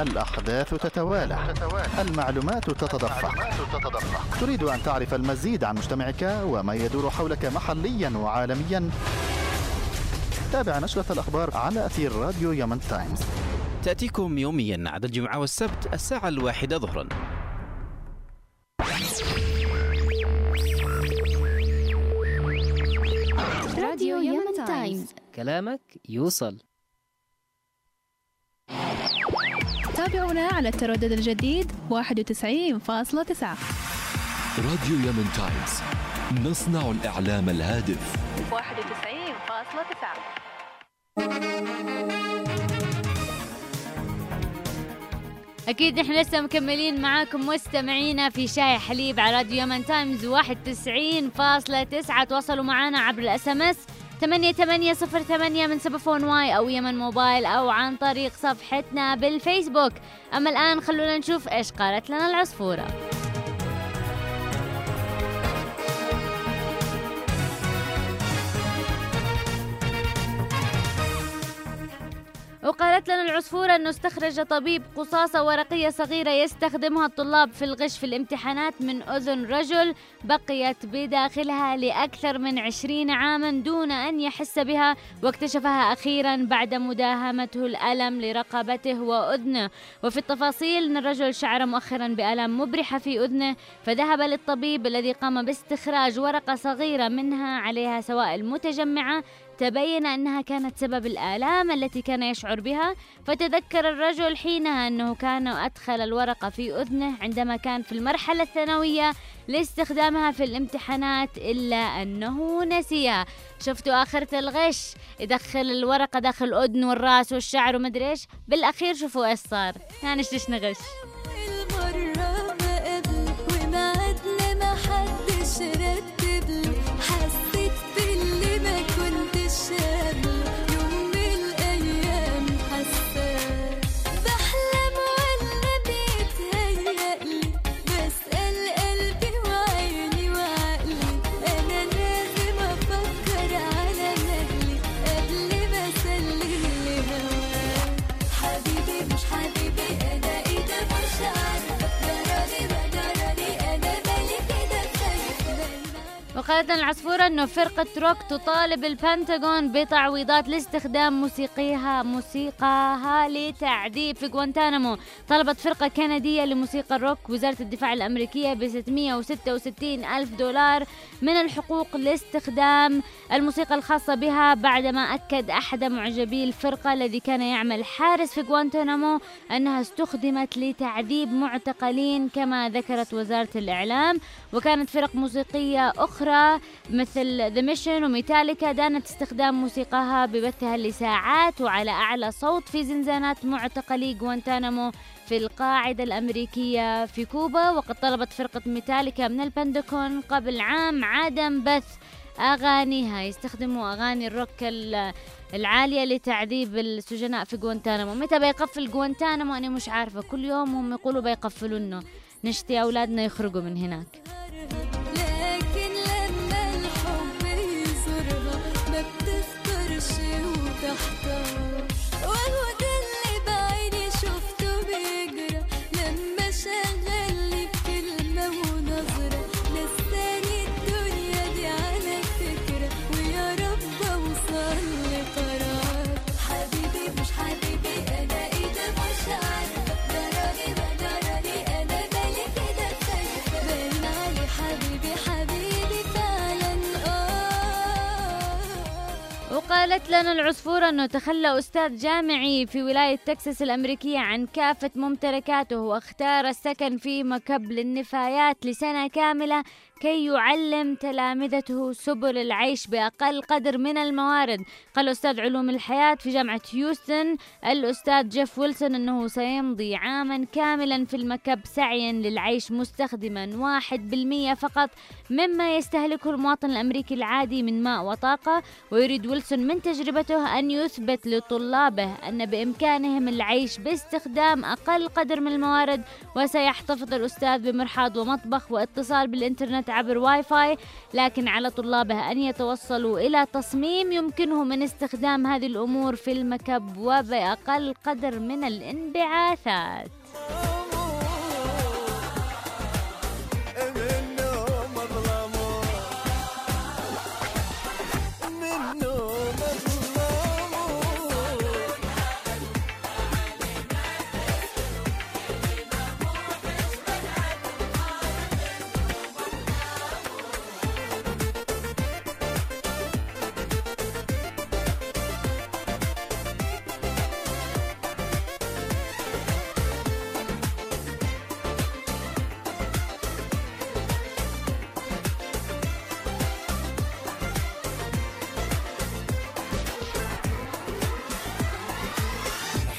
الأحداث تتوالى، المعلومات تتدفق. تريد أن تعرف المزيد عن مجتمعك وما يدور حولك محليا وعالميا؟ تابع نشرة الأخبار على أثير راديو يمن تايمز، تأتيكم يوميا عدا الجمعة والسبت الساعة الواحدة ظهرا. راديو يمن تايمز، كلامك يوصل. تابعونا على التردد الجديد واحد وتسعين فاصلة تسعة. راديو يمن تايمز، نصنع الإعلام الهادف. واحد وتسعين فاصلة تسعة. أكيد نحن لسه مكملين معاكم مستمعينا في شاهي حليب على راديو يمن تايمز واحد وتسعين فاصلة تسعة. تواصلوا معنا عبر الأس أم أس ثمانية ثمانية صفر ثمانية من سبفون واي أو يمن موبايل أو عن طريق صفحتنا بالفيسبوك. أما الآن خلونا نشوف إيش قالت لنا العصفورة. وقالت لنا العصفورة أنه استخرج طبيب قصاصة ورقية صغيرة يستخدمها الطلاب في الغش في الامتحانات من أذن رجل بقيت بداخلها لأكثر من عشرين عاما دون أن يحس بها، واكتشفها أخيرا بعد مداهمته الألم لرقبته وأذنه. وفي التفاصيل أن الرجل شعر مؤخرا بألم مبرحة في أذنه فذهب للطبيب الذي قام باستخراج ورقة صغيرة منها عليها سوائل متجمعة تبين أنها كانت سبب الآلام التي كان يشعر بها. فتذكر الرجل حينها أنه كان أدخل الورقة في أذنه عندما كان في المرحلة الثانوية لاستخدامها في الامتحانات إلا أنه نسيها. شفتوا آخرة الغش، يدخل الورقة داخل الأذن والرأس والشعر ومدري إيش، بالأخير شوفوا إيش صار. هانش ليش نغش. وقالت العصفورة أنه فرقة روك تطالب البنتاغون بتعويضات لاستخدام موسيقيها موسيقاها لتعذيب في غوانتانامو. طلبت فرقة كندية لموسيقى الروك وزارة الدفاع الأمريكية ب ستمائة وستة وستين ألف دولار من الحقوق لاستخدام الموسيقى الخاصة بها، بعدما أكد أحد معجبي الفرقة الذي كان يعمل حارس في غوانتانامو أنها استخدمت لتعذيب معتقلين كما ذكرت وزارة الإعلام. وكانت فرق موسيقية أخرى مثل The Mission وميتاليكا دانت استخدام موسيقاها ببثها لساعات وعلى أعلى صوت في زنزانات معتقلي غوانتانامو في القاعدة الأمريكية في كوبا. وقد طلبت فرقة ميتاليكا من البندكون قبل عام عدم بث أغانيها، يستخدموا أغاني الروك العالية لتعذيب السجناء في غوانتانامو. متى بيقفل غوانتانامو أنا مش عارفة، كل يوم هم يقولوا بيقفلونه، نشتي أولادنا يخرجوا من هناك. قالت لنا العصفورة أنه تخلى أستاذ جامعي في ولاية تكساس الأمريكية عن كافة ممتلكاته واختار السكن في مكب للنفايات لسنة كاملة كي يعلم تلامذته سبل العيش بأقل قدر من الموارد. قال أستاذ علوم الحياة في جامعة هيوستن الأستاذ جيف ويلسون أنه سيمضي عاما كاملا في المكب سعيا للعيش مستخدما واحد بالمئة فقط مما يستهلكه المواطن الأمريكي العادي من ماء وطاقة. ويريد ويلسون من تجربته أن يثبت لطلابه أن بإمكانهم العيش باستخدام أقل قدر من الموارد. وسيحتفظ الأستاذ بمرحاض ومطبخ واتصال بالإنترنت عبر واي فاي، لكن على طلابه أن يتوصلوا إلى تصميم يمكنهم من استخدام هذه الأمور في المكب وبأقل قدر من الانبعاثات.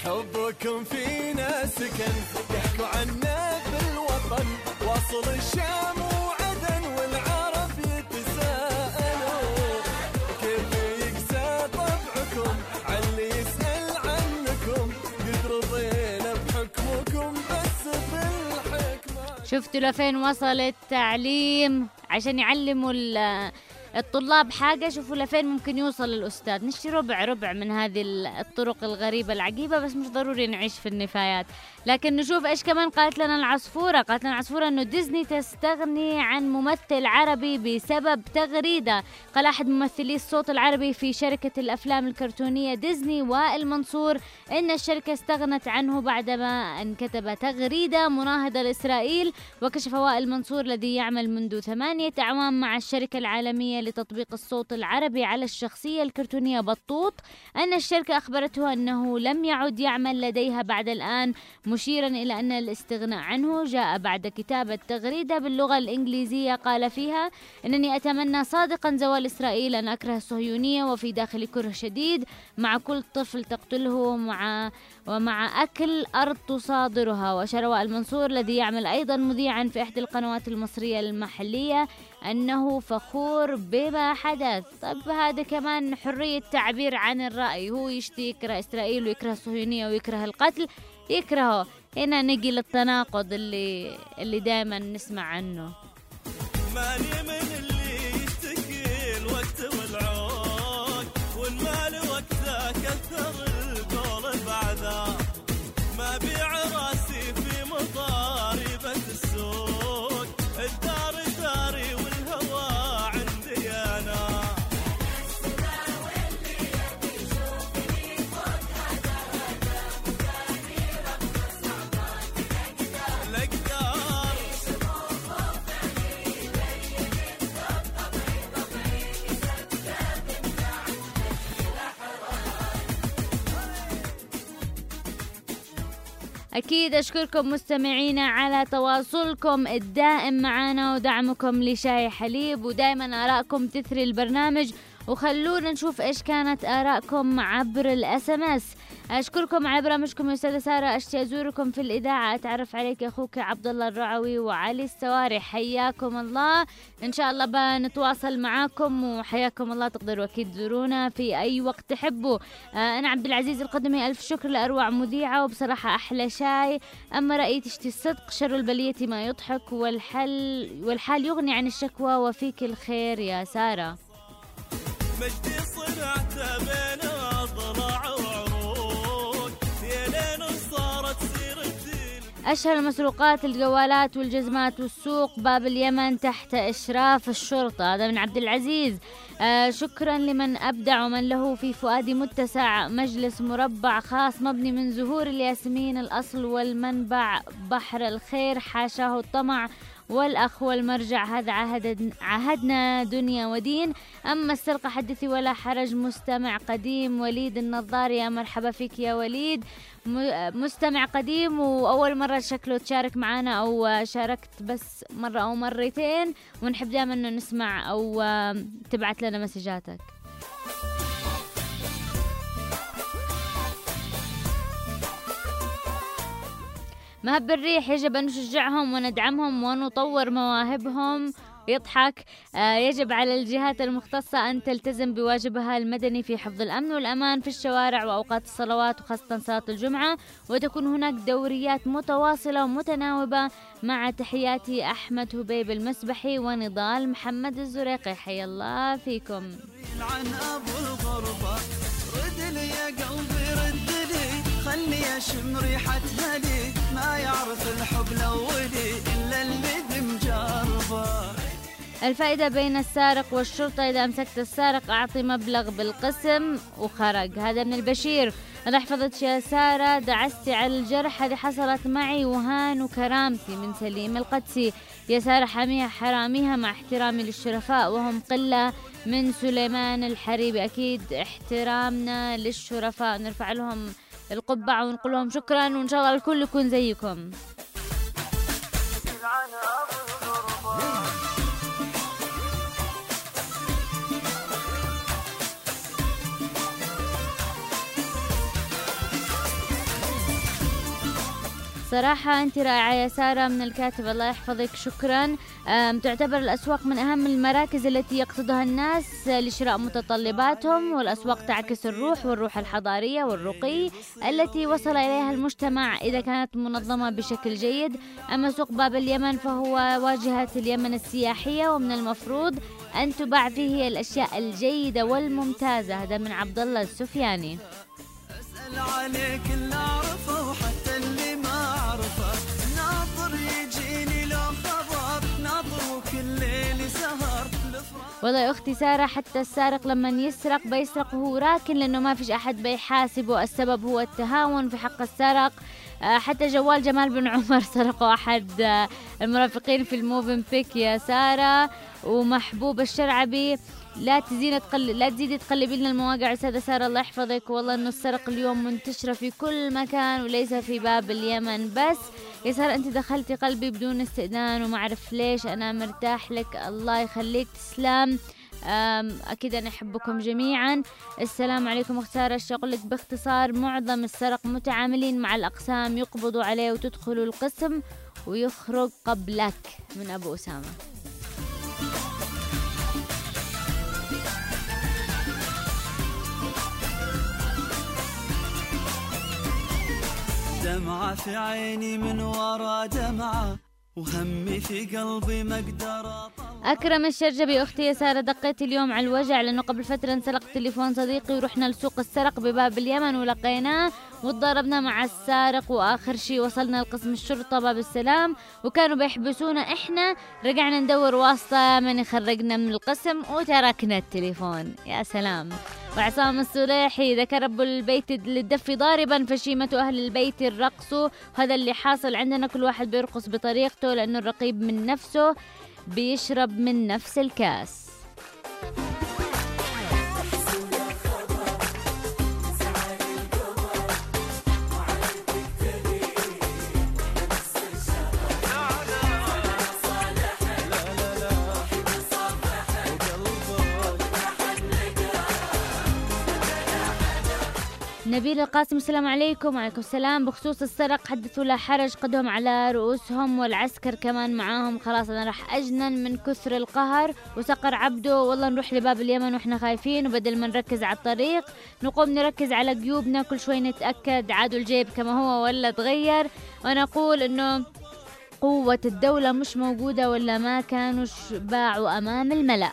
حبكم فينا سكن يحكوا عنا بالوطن واصل الشام وعدن والعرب يتساءلوا كيف يقسى طبعكم علي يسأل عنكم قد رضينا بحكمكم بس بالحكمة. شفتوا لفين وصل التعليم عشان يعلموا الطلاب حاجة، شوفوا لفين ممكن يوصل الأستاذ. نشتي ربع ربع من هذه الطرق الغريبة العجيبة، بس مش ضروري نعيش في النفايات. لكن نشوف إيش كمان قالت لنا العصفورة. قالت لنا العصفورة أنه ديزني تستغني عن ممثل عربي بسبب تغريدة. قال أحد ممثلي الصوت العربي في شركة الأفلام الكرتونية ديزني وائل منصور أن الشركة استغنت عنه بعدما أن كتب تغريدة مناهضة لإسرائيل. وكشف وائل منصور الذي يعمل منذ ثمانية أعوام مع الشركة العالمية لتطبيق الصوت العربي على الشخصية الكرتونية بطوط أن الشركة أخبرته أنه لم يعد يعمل لديها بعد الآن، مشيرا إلى أن الاستغناء عنه جاء بعد كتابة تغريدة باللغة الإنجليزية قال فيها أنني أتمنى صادقا زوال إسرائيل، أن أكره الصهيونية وفي داخلي كره شديد مع كل طفل تقتله ومع, ومع أكل أرض تصادرها. وأشار وائل منصور الذي يعمل أيضا مذيعا في إحدى القنوات المصرية المحلية أنه فخور بما حدث. طب هذا كمان حرية تعبير عن الرأي، هو يشتي يكره إسرائيل ويكره الصهيونية ويكره القتل يكرهه. هنا نجي للتناقض اللي اللي دائما نسمع عنه. أكيد أشكركم مستمعينا على تواصلكم الدائم معنا ودعمكم لشاي حليب، ودائما آراءكم تثري البرنامج. وخلونا نشوف إيش كانت آراءكم عبر الأس أم أس. أشكركم على برامجكم يا أستاذة سارة، أشتي أزوركم في الإذاعة أتعرف عليك أخوك عبد الله الرعوي وعلي السواري، حياكم الله. إن شاء الله بنتواصل معاكم وحياكم الله، تقدروا أكيد تزورونا في أي وقت تحبوا. أنا عبد العزيز القدمي ألف شكر لأروع مذيعة وبصراحة أحلى شاي. أما رأيي تشتي الصدق، شر البلية ما يضحك والحل والحال يغني عن الشكوى، وفيك الخير يا سارة. مجدي صنعته بين أضلاع وعروق يا لين صارت سيرتي. أشهر المسروقات الجوالات والجزمات والسوق باب اليمن تحت إشراف الشرطة. هذا من عبد العزيز. آه شكرا لمن أبدع ومن له في فؤادي متسع مجلس مربع خاص مبني من زهور الياسمين الأصل والمنبع بحر الخير حاشاه الطمع والأخ والمرجع هذا عهدنا دنيا ودين. أما السرقة حدثي ولا حرج. مستمع قديم وليد النظار، يا مرحبا فيك يا وليد، مستمع قديم وأول مرة شكله تشارك معنا أو شاركت بس مرة أو مرتين، ونحب دائما أنه نسمع أو تبعت لنا مسجاتك. مهب الريح، يجب أن نشجعهم وندعمهم ونطور مواهبهم. يضحك، يجب على الجهات المختصة أن تلتزم بواجبها المدني في حفظ الأمن والأمان في الشوارع وأوقات الصلوات وخاصة صلاة الجمعة، وتكون هناك دوريات متواصلة ومتناوبة. مع تحياتي أحمد هبيب المسبحي ونضال محمد الزريقي، حيا الله فيكم. خلي أشم ريحة مالي، ما يعرف الحب الأولي إلا اللي دم جاربه. الفائدة بين السارق والشرطة، إذا أمسكت السارق أعطي مبلغ بالقسم وخرج. هذا من البشير. أنا حفظت يا سارة، دعستي على الجرح، هذه حصلت معي وهان وكرامتي. من سليم القدسي، يا سارة حاميها حراميها مع احترامي للشرفاء وهم قلة. من سليمان الحريبي، أكيد احترامنا للشرفاء، نرفع لهم القبعة ونقول لهم شكرا، وإن شاء الله الكل يكون زيكم. صراحة أنت رائعة يا سارة، من الكاتب الله يحفظك، شكرا. تعتبر الأسواق من أهم المراكز التي يقصدها الناس لشراء متطلباتهم، والأسواق تعكس الروح والروح الحضارية والرقي التي وصل إليها المجتمع إذا كانت منظمة بشكل جيد. أما سوق باب اليمن فهو واجهة اليمن السياحية، ومن المفروض أن تباع فيه الأشياء الجيدة والممتازة. هذا من عبد الله السفياني. أسأل عليك اللي أعرفه وحتى اللي ما أعرفه، ناطر يجيني لو خبر، ناطر وكل ليل سهر. والله يا أختي سارة، حتى السارق لما يسرق بيسرق وهو راكن، لأنه ما فيش أحد بيحاسبه. السبب هو التهاون في حق السارق. حتى جوال جمال بن عمر سرقه أحد المرافقين في الموفن بيك يا سارة. ومحبوب الشرعبي، لا تزيدي تقلب لا تزيدي تقلبي لنا المواقع استاذة سارة الله يحفظك. والله انه السرقة اليوم منتشرة في كل مكان وليس في باب اليمن بس. يا سارة انت دخلتي قلبي بدون استئذان وما اعرف ليش، انا مرتاح لك، الله يخليك، تسلم. أكيد أنا أحبكم جميعا. السلام عليكم أخت سارة، أقول لك باختصار، معظم السرق متعاملين مع الأقسام، يقبضوا عليه وتدخلوا القسم ويخرج قبلك. من أبو أسامة. دمعة في عيني من ورا دمعة، وهمي في قلبي ما أقدر. أكرم الشرجبي، أختي يا سارة دقيت اليوم على الوجع، لأنه قبل فترة انسرق تليفون صديقي ورحنا لسوق السرق بباب اليمن ولقيناه وتضاربنا مع السارق، وآخر شي وصلنا لقسم الشرطة باب السلام وكانوا بيحبسونا، إحنا رجعنا ندور واسطة من يخرجنا من القسم وتركنا التليفون. يا سلام. وعصام السليحي، ذكر رب البيت للدف ضاربا فشيمة أهل البيت الرقص. هذا اللي حاصل عندنا، كل واحد بيرقص بطريقته لأنه الرقيب من نفسه بيشرب من نفس الكاس. نبيل القاسم، السلام عليكم. وعليكم السلام. بخصوص السرق حدثوا لا حرج، قدهم على رؤوسهم والعسكر كمان معاهم، خلاص أنا راح أجنن من كثر القهر. وسقر عبده، والله نروح لباب اليمن وإحنا خايفين، وبدل ما نركز على الطريق نقوم نركز على جيوبنا، كل شوي نتأكد عادوا الجيب كما هو ولا تغير. وأنا أقول إنه قوة الدولة مش موجودة ولا ما كانوا باعوا أمام الملأ.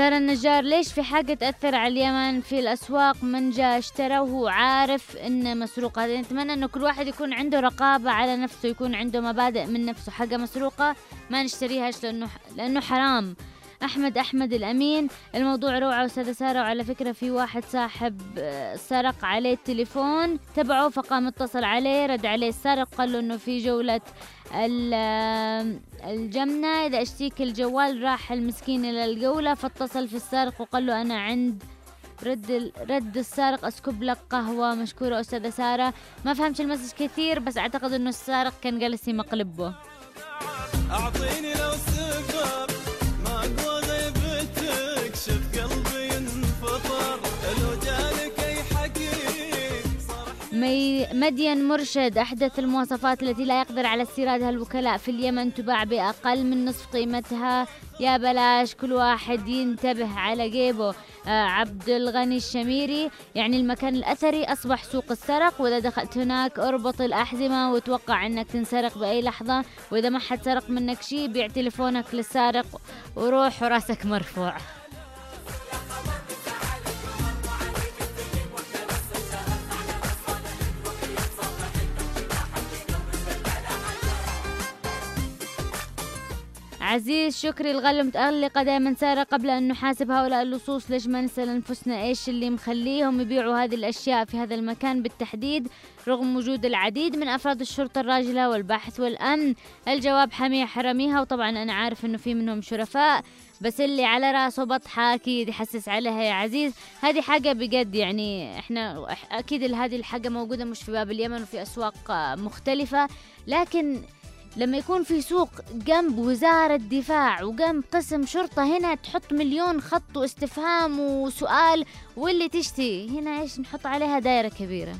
سارة النجار، ليش في حاجة تأثر على اليمن في الأسواق؟ من جاء اشترى وهو عارف إنه مسروقة. نتمنى إنه كل واحد يكون عنده رقابة على نفسه، يكون عنده مبادئ من نفسه. حاجة مسروقة ما نشتريهاش لأنه لأنه حرام. أحمد أحمد الأمين، الموضوع روعة أستاذة سارة، وعلى فكرة في واحد صاحب سرق عليه التليفون تبعه، فقام اتصل عليه، رد عليه السارق، قال له إنه في جولة الجمنة إذا أشتيك الجوال. راح المسكين إلى الجولة فاتصل في السارق وقال له أنا عند رد رد السارق أسكب لك قهوة. مشكورة أستاذة سارة، ما فهمت المسج كثير بس أعتقد إنه السارق كان جالس يمقلبه. أعطيني لو السفر مدين مرشد، أحدث المواصفات التي لا يقدر على استيرادها الوكلاء في اليمن تباع بأقل من نصف قيمتها، يا بلاش كل واحد ينتبه على جيبه. عبد الغني الشميري، يعني المكان الأثري أصبح سوق السرق، وإذا دخلت هناك اربط الأحزمة وتوقع أنك تنسرق بأي لحظة، وإذا ما حد سرق منك شيء بيع تليفونك للسارق وروح وراسك مرفوع. عزيز شكري الغلة، متألقة دائما سارة، قبل أن نحاسب هؤلاء اللصوص ليش ما نسأل أنفسنا إيش اللي مخليهم يبيعوا هذه الأشياء في هذا المكان بالتحديد رغم وجود العديد من أفراد الشرطة الراجلة والباحث والأمن؟ الجواب حمية حراميها، وطبعا أنا عارف أنه في منهم شرفاء بس اللي على راسه بطحة أكيد يحسس عليها يا عزيز. هذه حاجة بجد، يعني إحنا أكيد هذه الحاجة موجودة مش في باب اليمن وفي أسواق مختلفة، لكن لما يكون في سوق جنب وزارة دفاع وجنب قسم شرطة هنا تحط مليون خط واستفهام وسؤال، واللي تشتي هنا ايش نحط عليها دائرة كبيرة.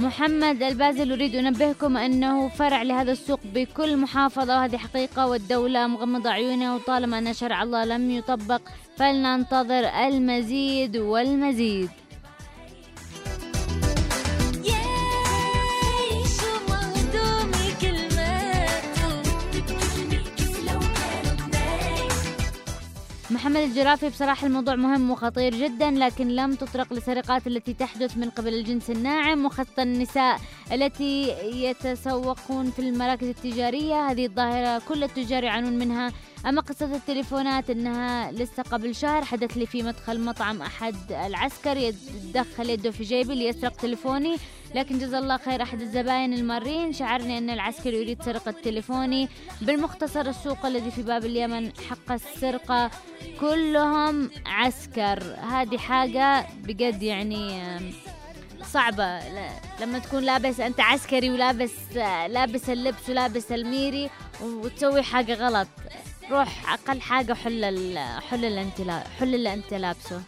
محمد البازل، أريد أنبهكم أنه فرع لهذا السوق بكل محافظة وهذه حقيقة، والدولة مغمضة عيونها، وطالما أن شرع الله لم يطبق فلننتظر المزيد والمزيد. محمد الجرافي، بصراحة الموضوع مهم وخطير جدا، لكن لم تطرق للسرقات التي تحدث من قبل الجنس الناعم وخاصة النساء التي يتسوقون في المراكز التجارية. هذه الظاهرة كل التجار يعانون منها. أما قصة التليفونات إنها لسه قبل شهر حدث لي في مدخل مطعم أحد العسكر يدخل يده في جيبي ليسرق تليفوني، لكن جزا الله خير أحد الزبائن المارين، شعرني أن العسكر يريد سرقة تليفوني. بالمختصر السوق الذي في باب اليمن حق السرقة كلهم عسكر. هذه حاجة بجد يعني صعبة، لما تكون لابس أنت عسكري ولابس لابس اللبس ولابس الميري وتسوي حاجة غلط، روح أقل حاجة حل ال حل اللي أنت حل اللي أنت لابسه.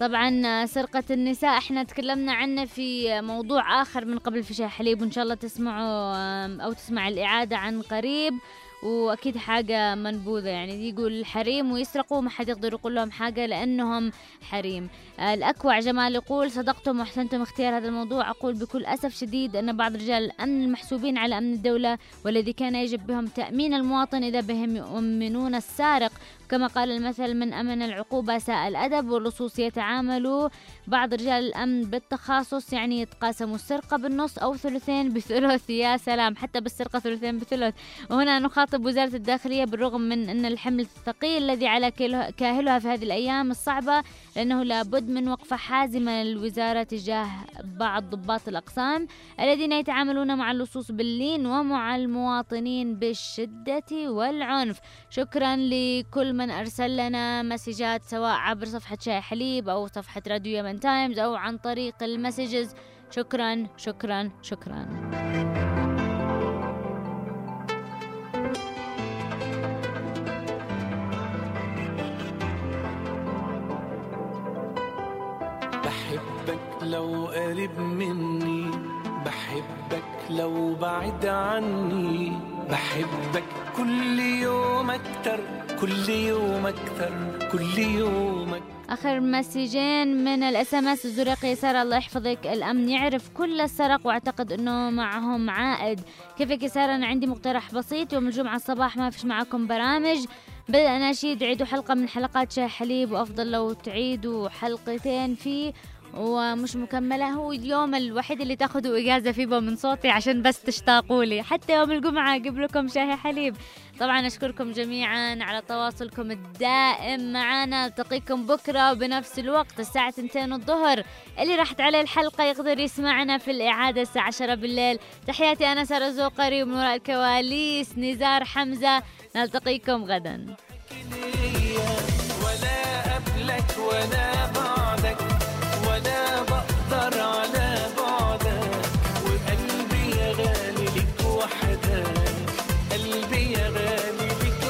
طبعا سرقة النساء احنا تكلمنا عنه في موضوع آخر من قبل في شاهي حليب، وإن شاء الله تسمعوا أو تسمع الإعادة عن قريب، وأكيد حاجة منبوذة. يعني يقول حريم ويسرقوا ما حد يقدر يقول لهم حاجة لأنهم حريم. الأكوع جمال يقول صدقتم وأحسنتم اختيار هذا الموضوع، أقول بكل أسف شديد أن بعض رجال الأمن المحسوبين على أمن الدولة والذي كان يجب بهم تأمين المواطن إذا بهم يؤمنون السارق، كما قال المثل من أمن العقوبة ساء الأدب. واللصوص يتعاملوا بعض رجال الأمن بالتخاصص، يعني يتقاسموا السرقة بالنص أو ثلثين بثلث. يا سلام، حتى بالسرقة ثلثين بثلث. وهنا نخاطب وزارة الداخلية بالرغم من أن الحمل الثقيل الذي على كاهلها في هذه الأيام الصعبة، لأنه لابد من وقفة حازمة للوزارة تجاه بعض ضباط الأقسام الذين يتعاملون مع اللصوص باللين ومع المواطنين بالشدة والعنف. شكرا لكل من أرسل لنا مسجات سواء عبر صفحة شاهي حليب أو صفحة راديو يمن تايمز أو عن طريق المسجز. شكرا شكرا شكرا. بحبك لو قريب مني، بحبك لو بعيد عني، بحبك كل يوم أكتر، كل يوم أكتر، كل يوم أكتر. آخر مسجين من الاس ام اس الزرقي. سارة الله يحفظك، الأمن يعرف كل السرق وأعتقد أنه معهم عائد. كيفك يا سارة؟ أنا عندي مقترح بسيط، يوم الجمعة الصباح ما فيش معكم برامج، بدأ أناشيد عيدوا حلقة من حلقات شاهي حليب، وأفضل لو تعيدوا حلقتين فيه ومش مكملة. هو اليوم الوحيد اللي تاخدوا إجازة فيه من صوتي عشان بس تشتاقوا لي. حتى يوم الجمعة قبلكم شاهي حليب. طبعا أشكركم جميعا على تواصلكم الدائم معنا. نلتقيكم بكرة بنفس الوقت الساعة اثنتين الظهر. اللي راحت عليه الحلقة يقدر يسمعنا في الإعادة الساعة عشرة بالليل. تحياتي أنا سارة الزوقري، ومن وراء الكواليس نزار حمزة. نلتقيكم غدا. ولا قبلك ولا بعدك ولا بقدر على بعدك، وقلبي يا غالي لك وحدك، قلبي يا غالي لك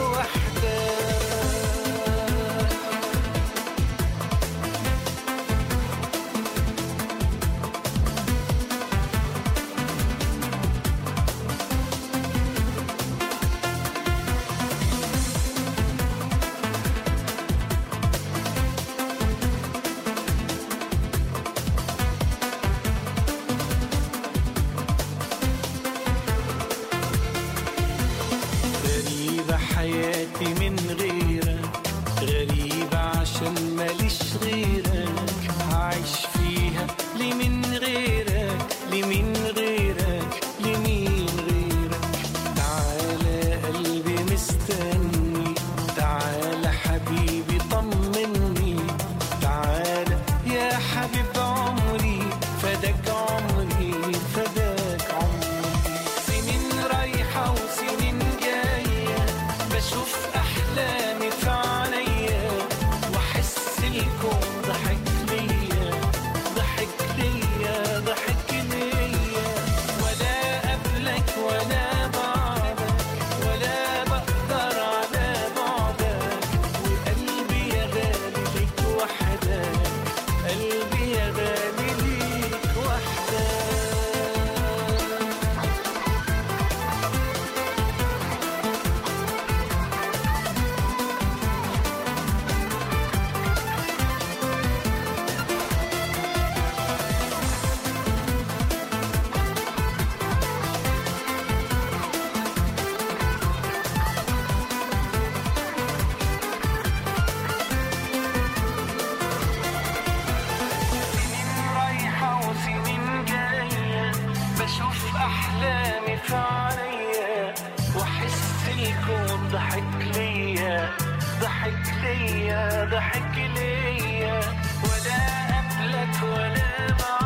ضحك ليا ضحك ليا. ولا قبلك ولا بعدك